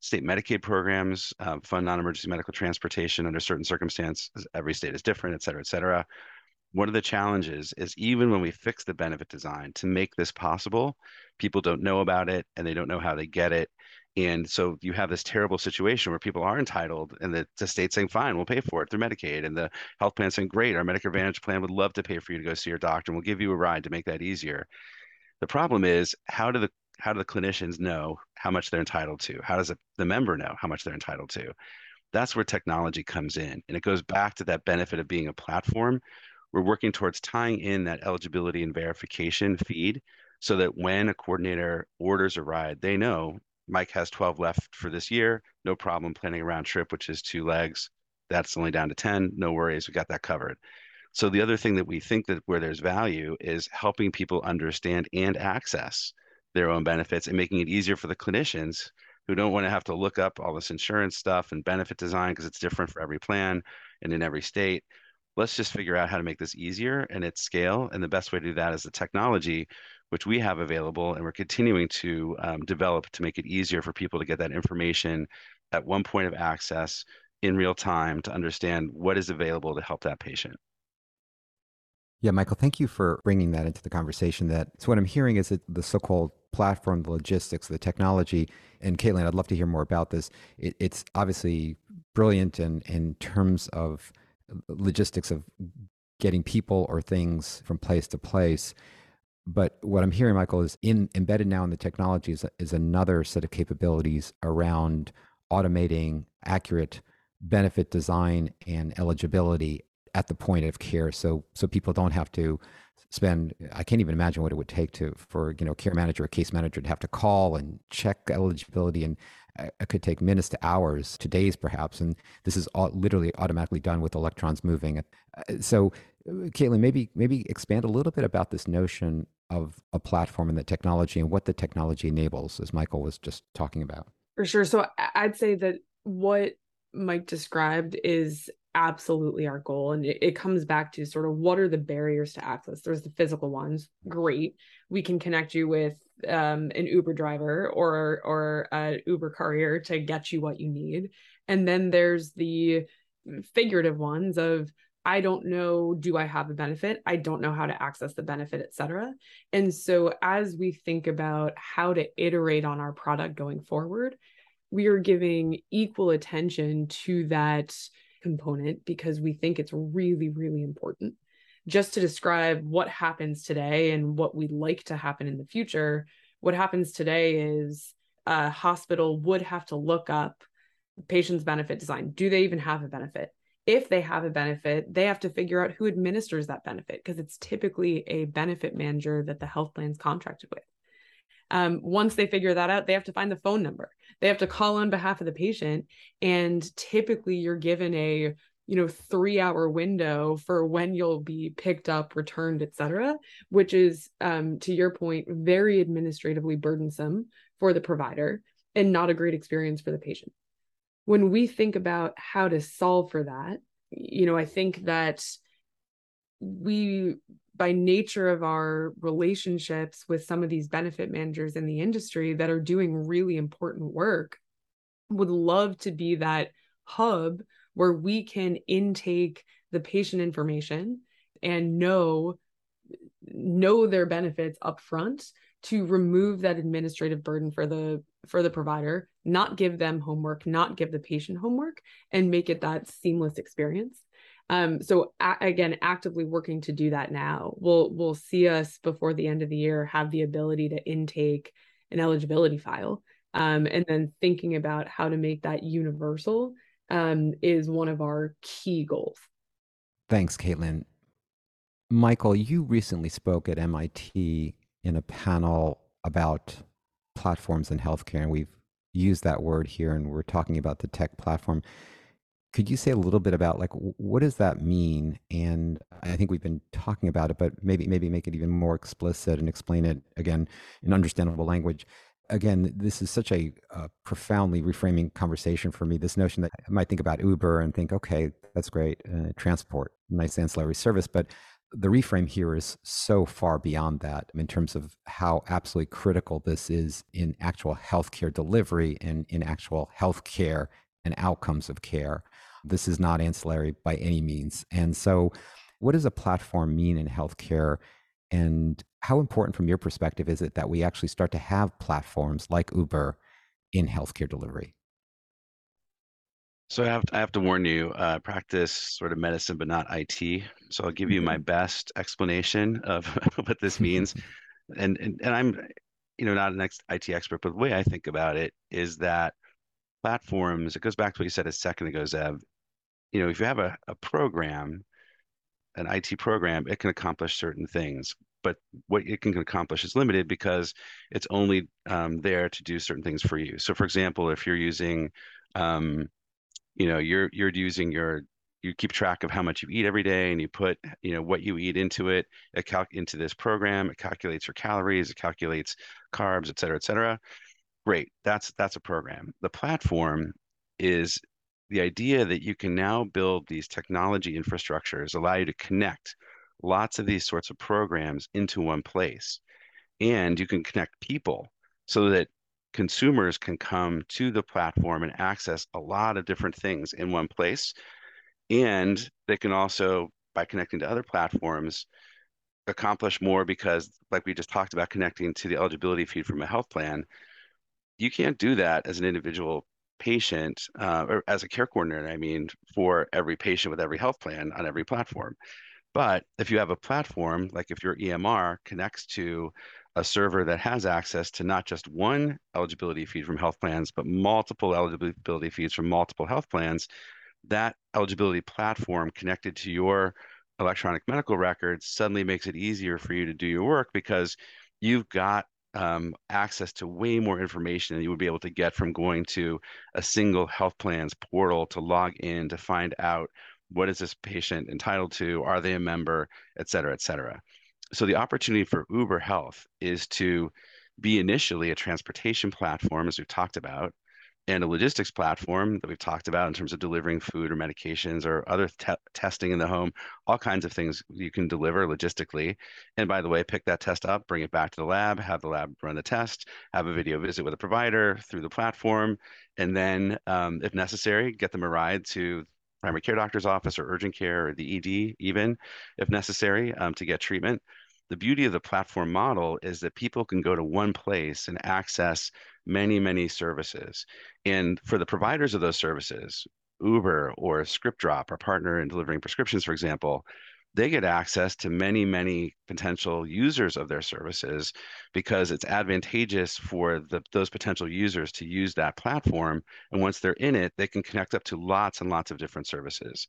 State Medicaid programs um, fund non-emergency medical transportation under certain circumstances. Every state is different, et cetera, et cetera. One of the challenges is, even when we fix the benefit design to make this possible, people don't know about it and they don't know how they get it. And so you have this terrible situation where people are entitled, and the, the state's saying, fine, we'll pay for it through Medicaid. And the health plan's saying, great, our Medicare Advantage plan would love to pay for you to go see your doctor, and we'll give you a ride to make that easier. The problem is, how do the how do the clinicians know how much they're entitled to? How does the, the member know how much they're entitled to? That's where technology comes in. And it goes back to that benefit of being a platform. We're working towards tying in that eligibility and verification feed so that when a coordinator orders a ride, they know Mike has twelve left for this year, no problem planning a round trip, which is two legs. That's only down to ten, no worries, we got that covered. So the other thing that we think that where there's value is helping people understand and access their own benefits, and making it easier for the clinicians who don't want to have to look up all this insurance stuff and benefit design because it's different for every plan and in every state. Let's just figure out how to make this easier and at scale. And the best way to do that is the technology, which we have available, and we're continuing to um, develop to make it easier for people to get that information at one point of access in real time, to understand what is available to help that patient. Yeah, Michael, thank you for bringing that into the conversation. That so what I'm hearing is that the so-called platform, the logistics, the technology, and Caitlin, I'd love to hear more about this. It, it's obviously brilliant in, in terms of logistics of getting people or things from place to place. But what I'm hearing, Michael, is in, embedded now in the technology is, is another set of capabilities around automating accurate benefit design and eligibility at the point of care. So so people don't have to spend, I can't even imagine what it would take to for, you know, care manager or case manager to have to call and check eligibility. And it could take minutes to hours, to days perhaps. And this is all literally automatically done with electrons moving. So Caitlin, maybe maybe expand a little bit about this notion of a platform and the technology and what the technology enables, as Michael was just talking about. For sure. So I'd say that what Mike described is absolutely our goal. And it, it comes back to sort of what are the barriers to access? There's the physical ones. Great. We can connect you with um, an Uber driver or, or an Uber courier to get you what you need. And then there's the figurative ones of, I don't know, do I have a benefit? I don't know how to access the benefit, et cetera. And so as we think about how to iterate on our product going forward, we are giving equal attention to that component because we think it's really, really important. Just to describe what happens today and what we'd like to happen in the future, what happens today is a hospital would have to look up patient's benefit design. Do they even have a benefit? If they have a benefit, they have to figure out who administers that benefit because it's typically a benefit manager that the health plan's contracted with. Um, once they figure that out, they have to find the phone number. They have to call on behalf of the patient. And typically you're given a, you know, three hour window for when you'll be picked up, returned, et cetera, which is, um, to your point, very administratively burdensome for the provider and not a great experience for the patient. When we think about how to solve for that, you know, I think that we, by nature of our relationships with some of these benefit managers in the industry that are doing really important work, would love to be that hub where we can intake the patient information and know, know their benefits upfront to remove that administrative burden for the, for the provider, not give them homework, not give the patient homework, and make it that seamless experience. Um, so a- again, actively working to do that now. We'll we'll see us before the end of the year have the ability to intake an eligibility file, um, and then thinking about how to make that universal um, is one of our key goals. Thanks, Caitlin. Michael, you recently spoke at M I T in a panel about platforms in healthcare, and we've used that word here, and we're talking about the tech platform. Could you say a little bit about like, what does that mean? And I think we've been talking about it, but maybe maybe make it even more explicit and explain it again in understandable language. Again, this is such a, a profoundly reframing conversation for me, this notion that I might think about Uber and think, okay, that's great, uh, transport, nice ancillary service. But the reframe here is so far beyond that in terms of how absolutely critical this is in actual healthcare delivery and in actual healthcare and outcomes of care. This is not ancillary by any means. And so what does a platform mean in healthcare? And how important from your perspective is it that we actually start to have platforms like Uber in healthcare delivery? So I have to, I have to warn you, uh, practice sort of medicine, but not I T. So I'll give you my best explanation of what this means. And, and, and I'm, you know, not an ex- I T expert, but the way I think about it is that platforms, it goes back to what you said a second ago, Zev. You know, if you have a, a program, an I T program, it can accomplish certain things, but what it can accomplish is limited because it's only um, there to do certain things for you. So for example, if you're using, um, you know, you're you're using your, you keep track of how much you eat every day and you put, you know, what you eat into it, it cal- into this program, it calculates your calories, it calculates carbs, et cetera, et cetera. Great. That's that's a program. The platform is the idea that you can now build these technology infrastructures, allow you to connect lots of these sorts of programs into one place. And you can connect people so that consumers can come to the platform and access a lot of different things in one place. And they can also, by connecting to other platforms, accomplish more because, like we just talked about, connecting to the eligibility feed from a health plan, you can't do that as an individual patient uh, or as a care coordinator, I mean, for every patient with every health plan on every platform. But if you have a platform, like if your E M R connects to a server that has access to not just one eligibility feed from health plans, but multiple eligibility feeds from multiple health plans, that eligibility platform connected to your electronic medical records suddenly makes it easier for you to do your work because you've got um, access to way more information than you would be able to get from going to a single health plan's portal to log in to find out what is this patient entitled to, are they a member, et cetera, et cetera. So the opportunity for Uber Health is to be initially a transportation platform, as we've talked about, and a logistics platform that we've talked about in terms of delivering food or medications or other te testing in the home, all kinds of things you can deliver logistically. And by the way, pick that test up, bring it back to the lab, have the lab run the test, have a video visit with a provider through the platform. And then um, if necessary, get them a ride to primary care doctor's office or urgent care or the E D even, if necessary, um, to get treatment. The beauty of the platform model is that people can go to one place and access many, many services. And for the providers of those services, Uber or ScriptDrop, our partner in delivering prescriptions, for example, they get access to many, many potential users of their services because it's advantageous for the, those potential users to use that platform. And once they're in it, they can connect up to lots and lots of different services.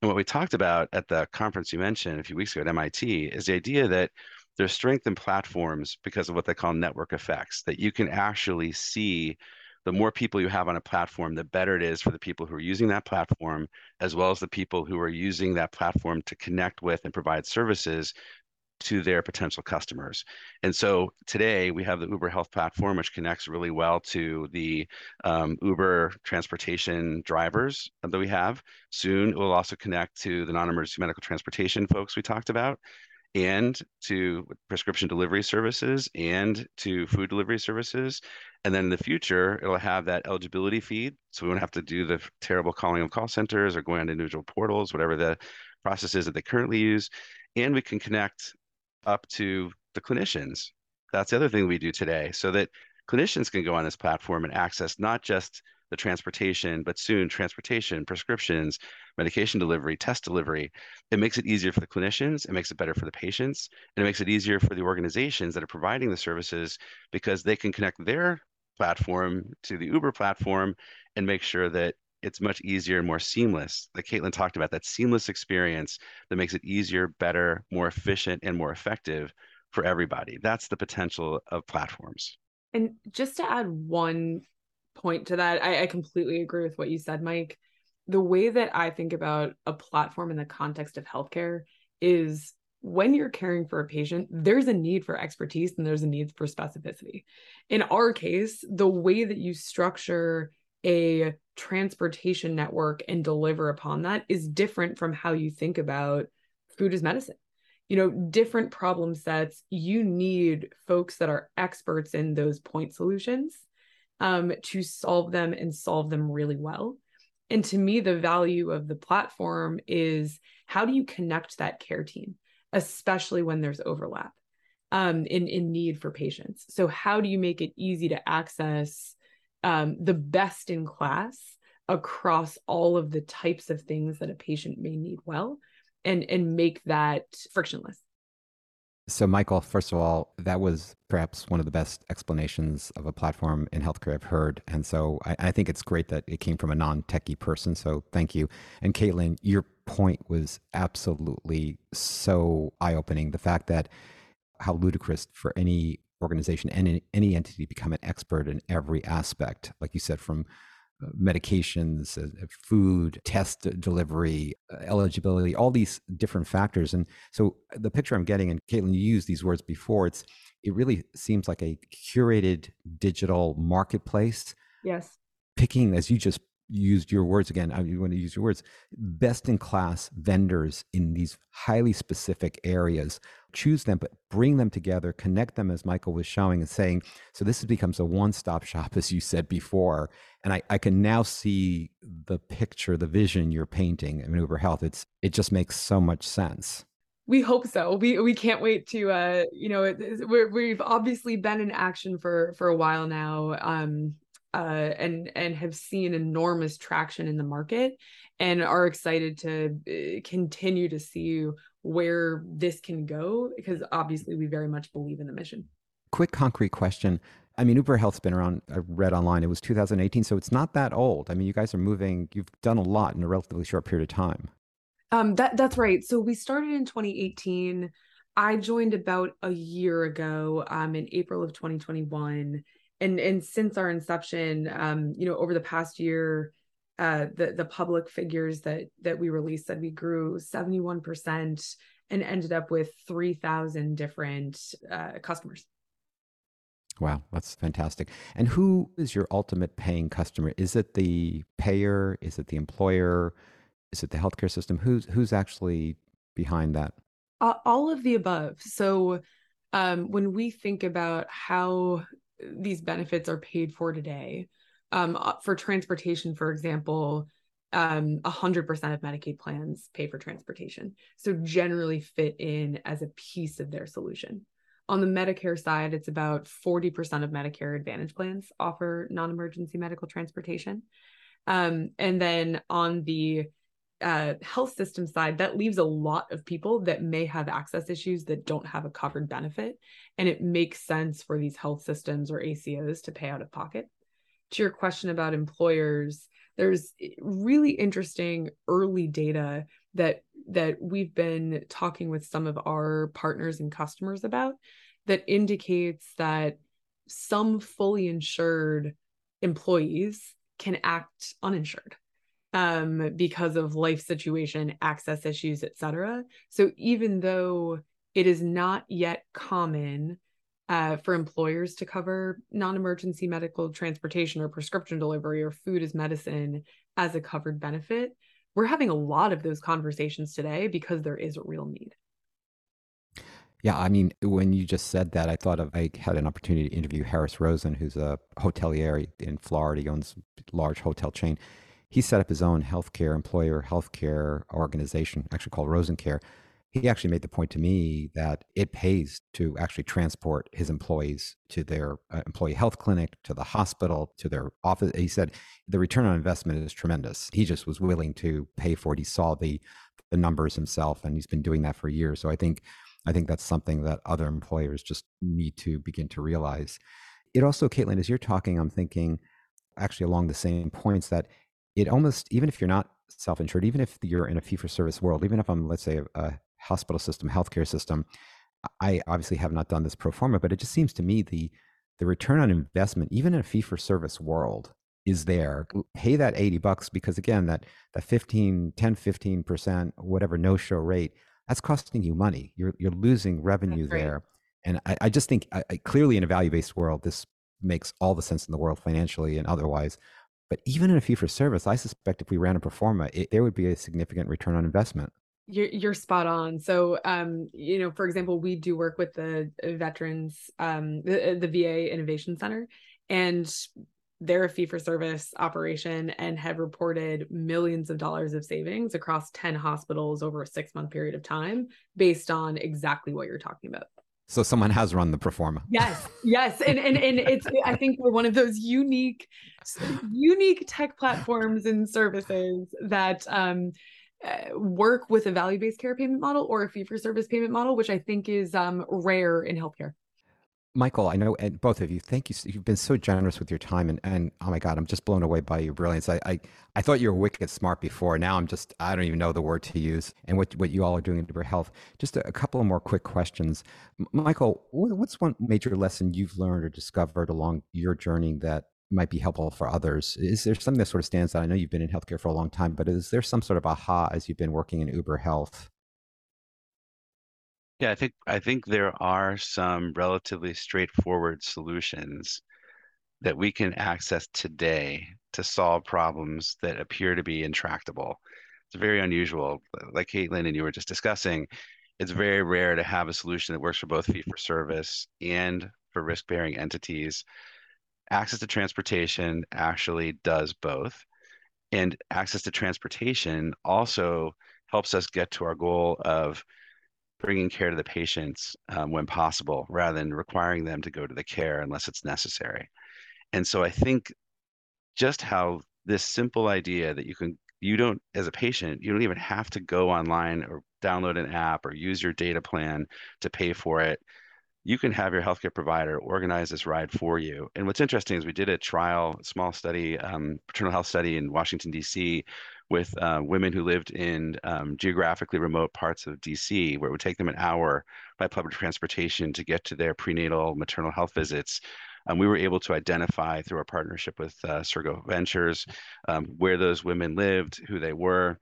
And what we talked about at the conference you mentioned a few weeks ago at M I T is the idea that there's strength in platforms because of what they call network effects, that you can actually see the more people you have on a platform, the better it is for the people who are using that platform, as well as the people who are using that platform to connect with and provide services to their potential customers. And so today we have the Uber Health platform, which connects really well to the um, Uber transportation drivers that we have. Soon it will also connect to the non-emergency medical transportation folks we talked about, and to prescription delivery services, and to food delivery services. And then in the future, it'll have that eligibility feed. So we won't have to do the terrible calling of call centers or going on individual portals, whatever the process is that they currently use. And we can connect up to the clinicians. That's the other thing we do today, so that clinicians can go on this platform and access not just the transportation, but soon transportation, prescriptions, medication delivery, test delivery. It makes it easier for the clinicians, it makes it better for the patients, and it makes it easier for the organizations that are providing the services because they can connect their platform to the Uber platform and make sure that it's much easier and more seamless. Like Caitlin talked about, that seamless experience that makes it easier, better, more efficient, and more effective for everybody. That's the potential of platforms. And just to add one point to that, I, I completely agree with what you said, Mike. The way that I think about a platform in the context of healthcare is when you're caring for a patient, there's a need for expertise and there's a need for specificity. In our case, the way that you structure a transportation network and deliver upon that is different from how you think about food as medicine. You know, different problem sets, you need folks that are experts in those point solutions um, to solve them and solve them really well. And to me, the value of the platform is how do you connect that care team, especially when there's overlap um, in, in need for patients. So how do you make it easy to access Um, the best in class across all of the types of things that a patient may need well and, and make that frictionless. So Michael, first of all, that was perhaps one of the best explanations of a platform in healthcare I've heard. And so I, I think it's great that it came from a non-techie person. So thank you. And Caitlin, your point was absolutely so eye-opening. The fact that how ludicrous for any organization and any entity become an expert in every aspect, like you said, from medications, food, test delivery, eligibility, all these different factors. And so the picture I'm getting, and Caitlin, you used these words before, it's it really seems like a curated digital marketplace. Yes. Picking, as you just used your words again, I mean, you want to use your words, best in class vendors in these highly specific areas, choose them, but bring them together, connect them as Michael was showing and saying, so this becomes a one-stop shop, as you said before. And I, I can now see the picture, the vision you're painting in Uber Health. It's, it just makes so much sense. We hope so. We we can't wait to, uh, you know, it, it, we're, we've obviously been in action for for a while now, um, uh, and and have seen enormous traction in the market, and are excited to continue to see where this can go, because obviously we very much believe in the mission. Quick concrete question. I mean, Uber Health's been around, I read online, it was two thousand eighteen, so it's not that old. I mean, you guys are moving, you've done a lot in a relatively short period of time. Um, that that's right. So we started in twenty eighteen. I joined about a year ago, um, in April of twenty twenty-one, and and since our inception, um, you know, over the past year, uh, the the public figures that that we released said we grew seventy-one percent and ended up with three thousand different uh, customers. Wow, that's fantastic. And who is your ultimate paying customer? Is it the payer? Is it the employer? Is it the healthcare system? Who's who's actually behind that? Uh, all of the above. So um, when we think about how these benefits are paid for today, um, for transportation, for example, um, one hundred percent of Medicaid plans pay for transportation. So generally fit in as a piece of their solution. On the Medicare side, it's about forty percent of Medicare Advantage plans offer non-emergency medical transportation. Um, and then on the Uh, health system side, that leaves a lot of people that may have access issues that don't have a covered benefit. And it makes sense for these health systems or A C Os to pay out of pocket. To your question about employers, there's really interesting early data that, that we've been talking with some of our partners and customers about that indicates that some fully insured employees can act uninsured. Um, because of life situation, access issues, et cetera. So even though it is not yet common uh, for employers to cover non-emergency medical transportation or prescription delivery or food as medicine as a covered benefit, we're having a lot of those conversations today because there is a real need. Yeah, I mean, when you just said that, I thought of, I had an opportunity to interview Harris Rosen, who's a hotelier in Florida. He owns a large hotel chain. He set up his own healthcare employer, healthcare organization, actually called Rosencare. He actually made the point to me that it pays to actually transport his employees to their uh, employee health clinic, to the hospital, to their office. He said the return on investment is tremendous. He just was willing to pay for it. He saw the the numbers himself, and he's been doing that for years. So I think I think that's something that other employers just need to begin to realize. It also, Caitlin, as you're talking, I'm thinking actually along the same points that it almost, even if you're not self-insured, even if you're in a fee-for-service world, even if I'm, let's say, a, a hospital system, healthcare system, I obviously have not done this pro forma, but it just seems to me the the return on investment, even in a fee-for-service world, is there. Pay that eighty bucks because, again, that that fifteen, ten, fifteen percent, whatever no-show rate, that's costing you money. You're you're losing revenue there. And I, I just think, I, I, clearly in a value-based world, this makes all the sense in the world financially and otherwise. But even in a fee-for-service, I suspect if we ran a pro forma, it, there would be a significant return on investment. You're, you're spot on. So, um, you know, for example, we do work with the veterans, um, the, the V A Innovation Center, and they're a fee-for-service operation and have reported millions of dollars of savings across ten hospitals over a six-month period of time based on exactly what you're talking about. So someone has run the pro forma. Yes, yes. And, and and it's, I think we're one of those unique, unique tech platforms and services that um, work with a value-based care payment model or a fee-for-service payment model, which I think is um, rare in healthcare. Michael, I know, and both of you, thank you. You've been so generous with your time, and, and oh my God, I'm just blown away by your brilliance. I, I I thought you were wicked smart before. Now I'm just, I don't even know the word to use. And what what you all are doing at Uber Health. Just a, a couple of more quick questions. Michael, what's one major lesson you've learned or discovered along your journey that might be helpful for others? Is there something that sort of stands out? I know you've been in healthcare for a long time, but is there some sort of aha as you've been working in Uber Health? Yeah, I think I think there are some relatively straightforward solutions that we can access today to solve problems that appear to be intractable. It's very unusual. Like Caitlin and you were just discussing, it's very rare to have a solution that works for both fee-for-service and for risk-bearing entities. Access to transportation actually does both. And access to transportation also helps us get to our goal of bringing care to the patients um, when possible, rather than requiring them to go to the care unless it's necessary. And so I think just how this simple idea that you can, you don't, as a patient, you don't even have to go online or download an app or use your data plan to pay for it. You can have your healthcare provider organize this ride for you. And what's interesting is we did a trial, small study, um, maternal health study in Washington, D C, with uh, women who lived in um, geographically remote parts of D C, where it would take them an hour by public transportation to get to their prenatal maternal health visits. And we were able to identify through our partnership with uh, Surgo Ventures um, where those women lived, who they were,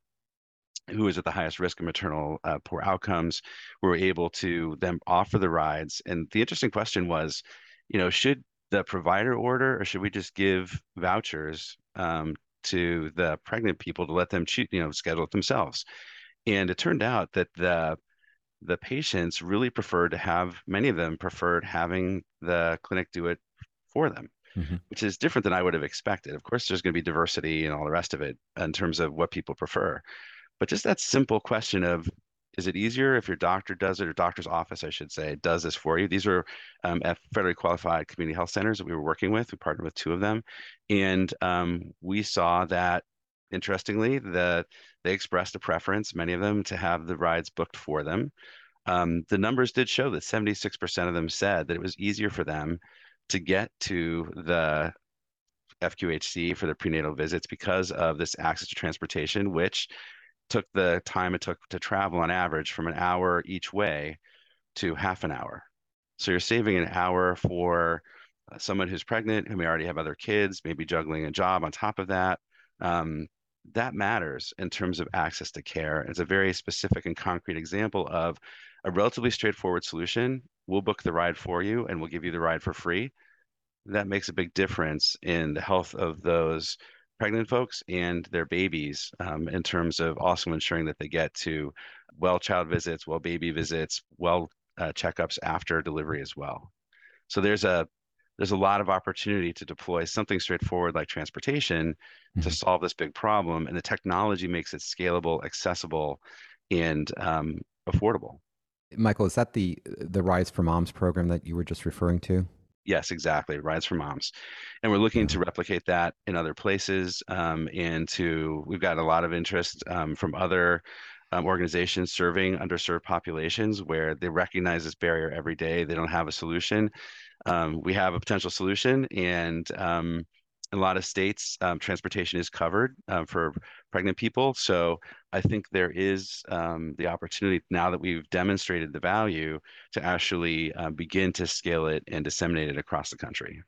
who was at the highest risk of maternal uh, poor outcomes. We were able to then offer the rides. And the interesting question was, you know, should the provider order, or should we just give vouchers um, to the pregnant people to let them choose, you know, schedule it themselves? And it turned out that the the patients really preferred to have, many of them preferred having the clinic do it for them, mm-hmm. which is different than I would have expected. Of course, there's going to be diversity and all the rest of it in terms of what people prefer. But just that simple question of, is it easier if your doctor does it, or doctor's office, I should say, does this for you? These are um, at federally qualified community health centers that we were working with. We partnered with two of them. And um, we saw that, interestingly, that they expressed a preference, many of them, to have the rides booked for them. Um, the numbers did show that seventy-six percent of them said that it was easier for them to get to the F Q H C for their prenatal visits because of this access to transportation, which took the time it took to travel on average from an hour each way to half an hour. So you're saving an hour for someone who's pregnant, who may already have other kids, maybe juggling a job on top of that. Um, that matters in terms of access to care. It's a very specific and concrete example of a relatively straightforward solution. We'll book the ride for you and we'll give you the ride for free. That makes a big difference in the health of those pregnant folks and their babies, um, in terms of also ensuring that they get to well child visits, well baby visits, well uh, checkups after delivery as well. So there's a there's a lot of opportunity to deploy something straightforward like transportation mm-hmm. to solve this big problem, and the technology makes it scalable, accessible, and um, affordable. Michael, is that the the Rides for Moms program that you were just referring to? Yes, exactly. Rides for Moms. And we're looking to replicate that in other places. Um, and to, we've got a lot of interest um, from other um, organizations serving underserved populations where they recognize this barrier every day. They don't have a solution. Um, we have a potential solution. And um, in a lot of states, um, transportation is covered um, for pregnant people. So I think there is um, the opportunity, now that we've demonstrated the value, to actually uh, begin to scale it and disseminate it across the country.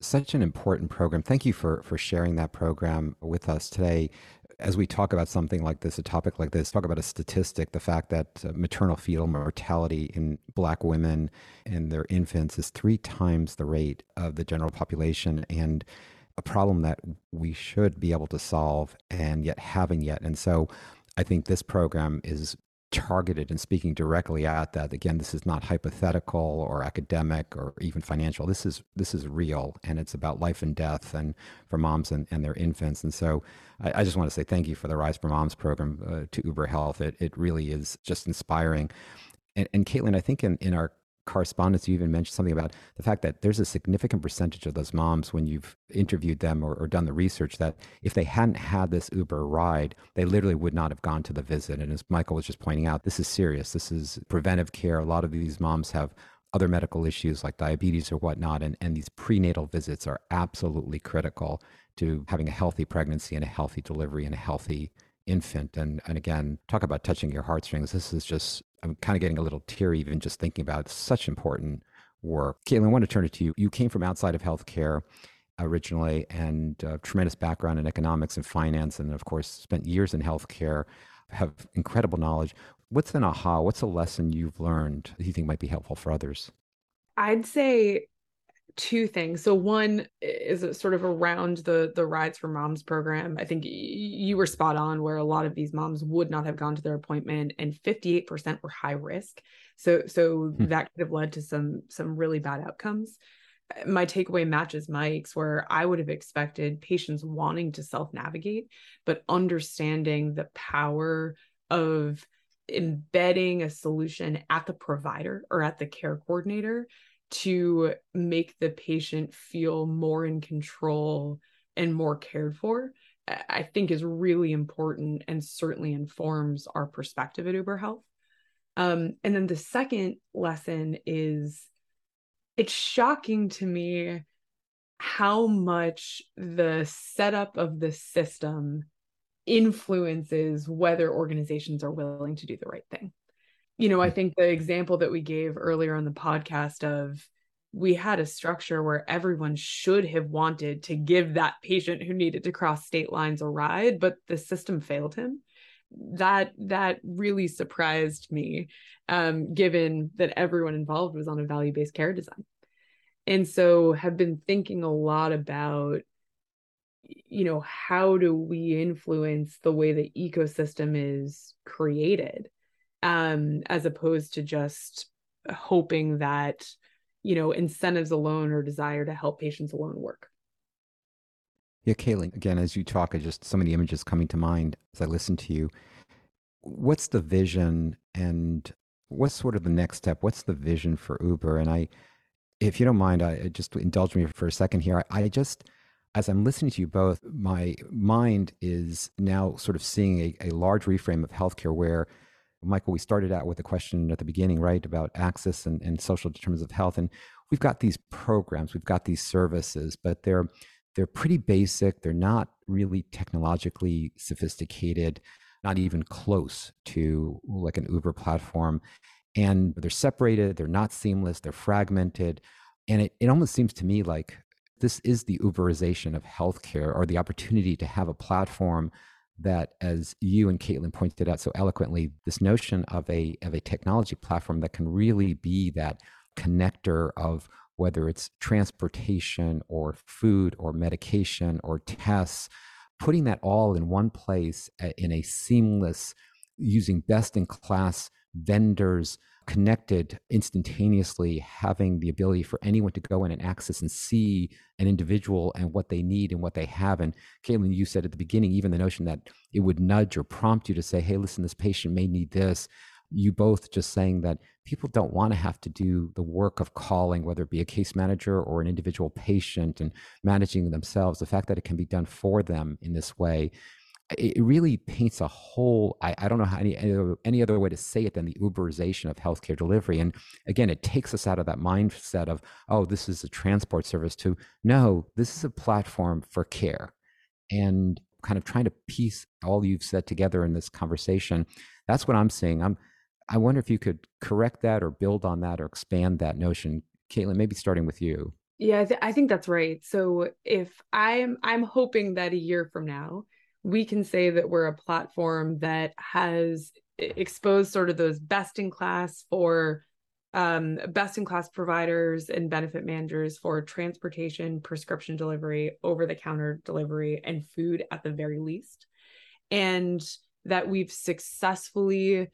Such an important program. Thank you for, for sharing that program with us today. As we talk about something like this, a topic like this, talk about a statistic, the fact that uh, maternal fetal mortality in Black women and their infants is three times the rate of the general population, and a problem that we should be able to solve and yet haven't yet. And so I think this program is targeted and speaking directly at that. Again, this is not hypothetical or academic or even financial. This is this is real, and it's about life and death and for moms and, and their infants. And so I, I just want to say thank you for the Rise for Moms program uh, to Uber Health. It it really is just inspiring. And, and Caitlin, I think in, in our correspondence, you even mentioned something about the fact that there's a significant percentage of those moms, when you've interviewed them or, or done the research, that if they hadn't had this Uber ride, they literally would not have gone to the visit. And as Michael was just pointing out, this is serious. This is preventive care. A lot of these moms have other medical issues like diabetes or whatnot, and, and these prenatal visits are absolutely critical to having a healthy pregnancy and a healthy delivery and a healthy infant. And, and again, talk about touching your heartstrings. This is just, I'm kind of getting a little teary even just thinking about it. Such important work. Caitlin, I want to turn it to you. You came from outside of healthcare originally, and a tremendous background in economics and finance, and of course, spent years in healthcare, have incredible knowledge. What's an aha? What's a lesson you've learned that you think might be helpful for others? I'd say two things. So one is sort of around the the Rides for Moms program. I think you were spot on where a lot of these moms would not have gone to their appointment, and fifty-eight percent were high risk. So so hmm. that could have led to some some really bad outcomes. My takeaway matches Mike's, where I would have expected patients wanting to self-navigate, but understanding the power of embedding a solution at the provider or at the care coordinator to make the patient feel more in control and more cared for, I think is really important and certainly informs our perspective at Uber Health. Um, and then the second lesson is, it's shocking to me how much the setup of the system influences whether organizations are willing to do the right thing. You know, I think the example that we gave earlier on the podcast of, we had a structure where everyone should have wanted to give that patient who needed to cross state lines a ride, but the system failed him. That that really surprised me, um, given that everyone involved was on a value-based care design. And so have been thinking a lot about, you know, how do we influence the way the ecosystem is created, um, as opposed to just hoping that, you know, incentives alone or desire to help patients alone work. Yeah, Caitlin, again, as you talk, just so many images coming to mind as I listen to you. What's the vision, and what's sort of the next step? What's the vision for Uber? And I, if you don't mind, I just indulge me for a second here. I, I just, as I'm listening to you both, my mind is now sort of seeing a, a large reframe of healthcare where, Michael, we started out with a question at the beginning, right, about access and, and social determinants of health. And we've got these programs, we've got these services, but they're They're pretty basic. They're not really technologically sophisticated, not even close to like an Uber platform. And they're separated, they're not seamless, they're fragmented. And it, it almost seems to me like this is the Uberization of healthcare, or the opportunity to have a platform that, as you and Caitlin pointed out so eloquently, this notion of a, of a technology platform that can really be that connector of whether it's transportation or food or medication or tests, putting that all in one place in a seamless, using best-in-class vendors, connected instantaneously, having the ability for anyone to go in and access and see an individual and what they need and what they have. And Caitlin, you said at the beginning, even the notion that it would nudge or prompt you to say, hey, listen, this patient may need this. You both just saying that people don't want to have to do the work of calling, whether it be a case manager or an individual patient, and managing themselves. The fact that it can be done for them in this way, it really paints a whole, I, I don't know how any, any other way to say it than the Uberization of healthcare delivery. And again, it takes us out of that mindset of, oh, this is a transport service, to, no, this is a platform for care. And kind of trying to piece all you've said together in this conversation, that's what I'm seeing. I'm I wonder if you could correct that or build on that or expand that notion. Caitlin, maybe starting with you. Yeah, I, th- I think that's right. So if I'm, I'm hoping that a year from now, we can say that we're a platform that has exposed sort of those best in class for um, best in class providers and benefit managers for transportation, prescription delivery, over the counter delivery, and food at the very least. And that we've successfully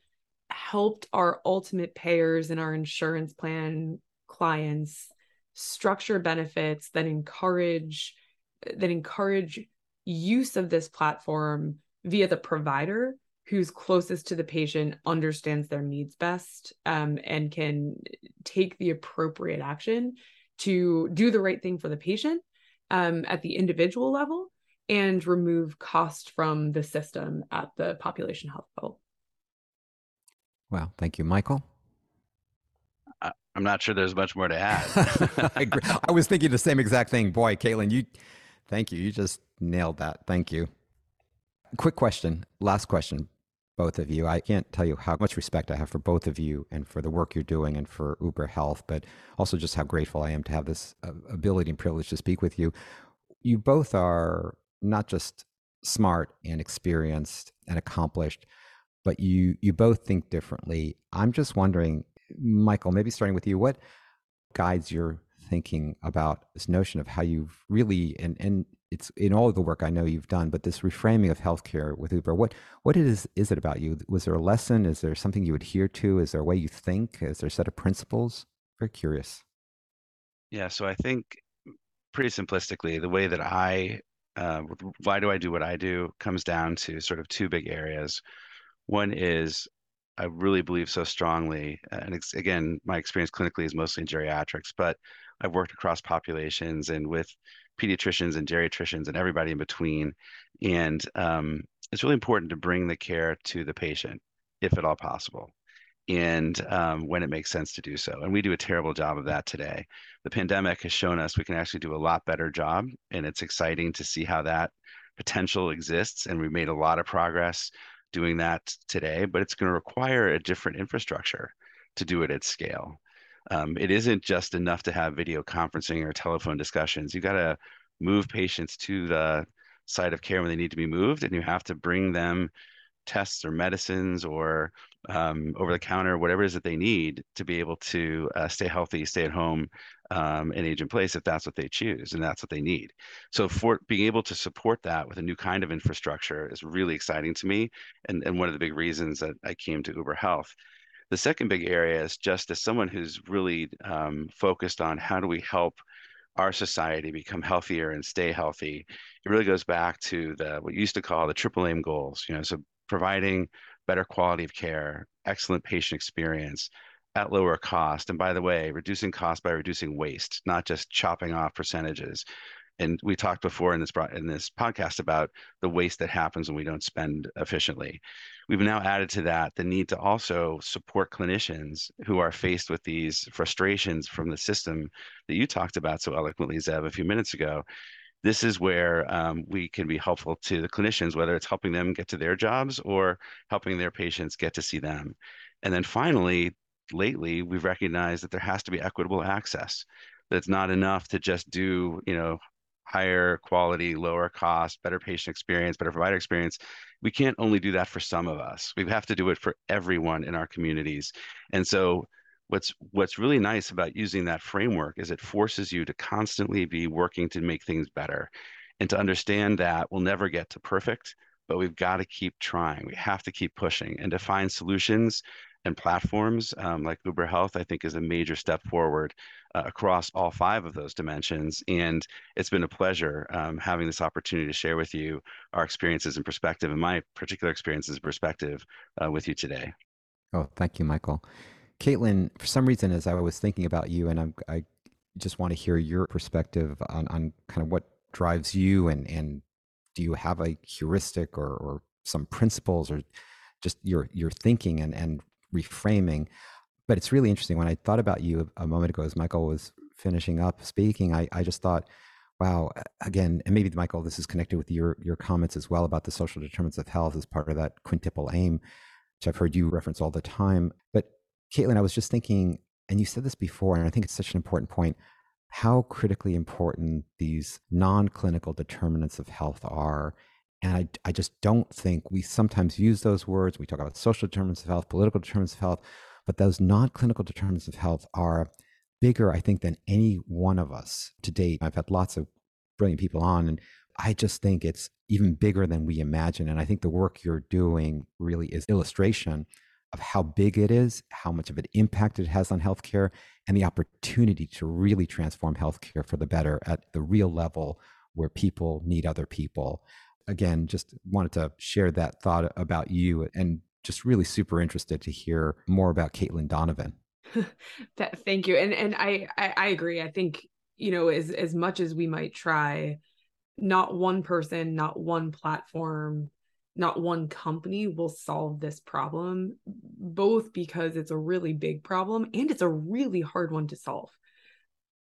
helped our ultimate payers and our insurance plan clients structure benefits that encourage that encourage use of this platform via the provider who's closest to the patient, understands their needs best, um, and can take the appropriate action to do the right thing for the patient um, at the individual level, and remove cost from the system at the population health level. Wow. Thank you, Michael. Uh, I'm not sure there's much more to add. I agree. I was thinking the same exact thing. Boy, Caitlin, you, thank you. You just nailed that. Thank you. Quick question. Last question, both of you. I can't tell you how much respect I have for both of you and for the work you're doing and for Uber Health, but also just how grateful I am to have this uh, ability and privilege to speak with you. You both are not just smart and experienced and accomplished, but you you both think differently. I'm just wondering, Michael, maybe starting with you, what guides your thinking about this notion of how you've really, and, and it's in all of the work I know you've done, but this reframing of healthcare with Uber, what what is, is it about you? Was there a lesson? Is there something you adhere to? Is there a way you think? Is there a set of principles? Very curious. Yeah, so I think pretty simplistically, the way that I, uh, why do I do what I do comes down to sort of two big areas. One is I really believe so strongly. And it's, again, my experience clinically is mostly in geriatrics, but I've worked across populations and with pediatricians and geriatricians and everybody in between. And um, it's really important to bring the care to the patient, if at all possible, and um, when it makes sense to do so. And we do a terrible job of that today. The pandemic has shown us we can actually do a lot better job, and it's exciting to see how that potential exists. And we've made a lot of progress doing that today, but it's going to require a different infrastructure to do it at scale. Um, it isn't just enough to have video conferencing or telephone discussions. You got to move patients to the site of care when they need to be moved, and you have to bring them tests or medicines or um, over-the-counter, whatever it is that they need to be able to uh, stay healthy, stay at home, um, and age in place if that's what they choose and that's what they need. So for being able to support that with a new kind of infrastructure is really exciting to me, and, and one of the big reasons that I came to Uber Health. The second big area is just as someone who's really um, focused on how do we help our society become healthier and stay healthy, it really goes back to the what you used to call the triple aim goals. You know, so providing better quality of care, excellent patient experience at lower cost. And by the way, reducing cost by reducing waste, not just chopping off percentages. And we talked before in this in this podcast about the waste that happens when we don't spend efficiently. We've now added to that the need to also support clinicians who are faced with these frustrations from the system that you talked about so eloquently, Zev, a few minutes ago. This is where um, we can be helpful to the clinicians, whether it's helping them get to their jobs or helping their patients get to see them. And then finally, lately, we've recognized that there has to be equitable access. That it's not enough to just do, you know, higher quality, lower cost, better patient experience, better provider experience. We can't only do that for some of us. We have to do it for everyone in our communities. And so What's what's really nice about using that framework is it forces you to constantly be working to make things better and to understand that we'll never get to perfect, but we've got to keep trying. We have to keep pushing and to find solutions and platforms um, like Uber Health, I think, is a major step forward uh, across all five of those dimensions. And it's been a pleasure um, having this opportunity to share with you our experiences and perspective and my particular experiences and perspective uh, with you today. Oh, thank you, Michael. Caitlin, for some reason, as I was thinking about you, and I'm, I just want to hear your perspective on, on kind of what drives you, and, and do you have a heuristic or, or some principles or just your your thinking and, and reframing. But it's really interesting. When I thought about you a moment ago, as Michael was finishing up speaking, I, I just thought, wow, again, and maybe, Michael, this is connected with your, your comments as well about the social determinants of health as part of that quintuple aim, which I've heard you reference all the time. But Caitlin, I was just thinking, and you said this before, and I think it's such an important point, how critically important these non-clinical determinants of health are. And I, I just don't think we sometimes use those words. We talk about social determinants of health, political determinants of health, but those non-clinical determinants of health are bigger, I think, than any one of us to date. I've had lots of brilliant people on, and I just think it's even bigger than we imagine. And I think the work you're doing really is illustration of how big it is, how much of an impact it has on healthcare, and the opportunity to really transform healthcare for the better at the real level where people need other people. Again, just wanted to share that thought about you, and just really super interested to hear more about Caitlin Donovan. Thank you. And and I, I, I agree. I think, you know, as, as much as we might try, not one person, not one platform, not one company will solve this problem, both because it's a really big problem and it's a really hard one to solve.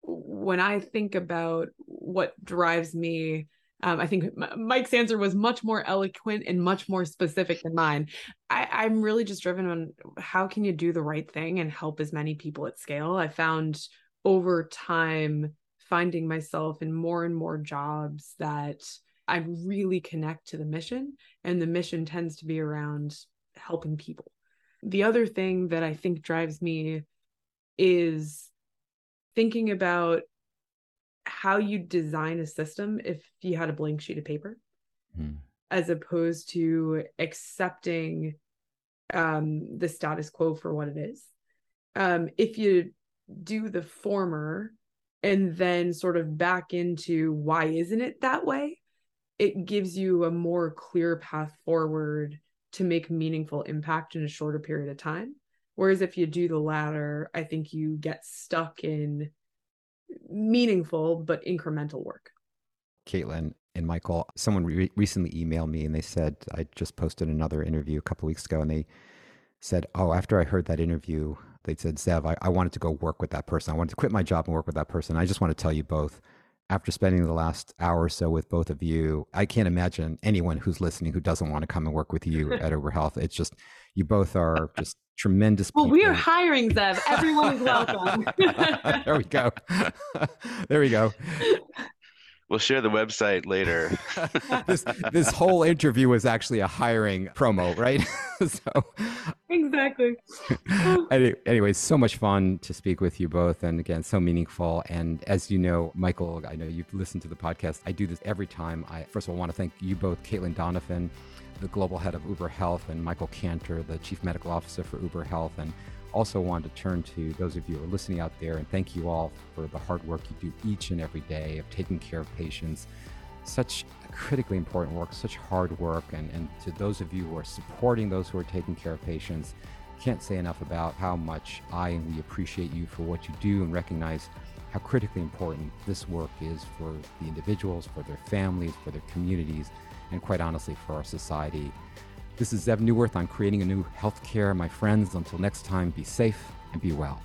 When I think about what drives me, um, I think Mike's answer was much more eloquent and much more specific than mine. I, I'm really just driven on how can you do the right thing and help as many people at scale. I found over time finding myself in more and more jobs that I really connect to the mission, and the mission tends to be around helping people. The other thing that I think drives me is thinking about how you design a system if you had a blank sheet of paper, mm. as opposed to accepting um, the status quo for what it is. Um, if you do the former and then sort of back into why isn't it that way, it gives you a more clear path forward to make meaningful impact in a shorter period of time. Whereas if you do the latter, I think you get stuck in meaningful but incremental work. Caitlin and Michael, someone re- recently emailed me and they said, I just posted another interview a couple of weeks ago and they said, oh, after I heard that interview, they said, Zev, I, I wanted to go work with that person. I wanted to quit my job and work with that person. I just want to tell you both, after spending the last hour or so with both of you, I can't imagine anyone who's listening who doesn't want to come and work with you at Uber Health. It's just, you both are just tremendous people. Well, we are hiring, Zev. Everyone is welcome. There we go. There we go. We'll share the website later. this this whole interview was actually a hiring promo, right? so Exactly. Any, anyway, so much fun to speak with you both. And again, so meaningful. And as you know, Michael, I know you've listened to the podcast. I do this every time. I first of all want to thank you both, Caitlin Donovan, the global head of Uber Health, and Michael Cantor, the chief medical officer for Uber Health. And also want to turn to those of you who are listening out there and thank you all for the hard work you do each and every day of taking care of patients. Such critically important work, such hard work. And, and to those of you who are supporting those who are taking care of patients, can't say enough about how much I and we appreciate you for what you do and recognize how critically important this work is for the individuals, for their families, for their communities, and quite honestly, for our society. This is Zev Neuwirth on Creating a New Healthcare. My friends, until next time, be safe and be well.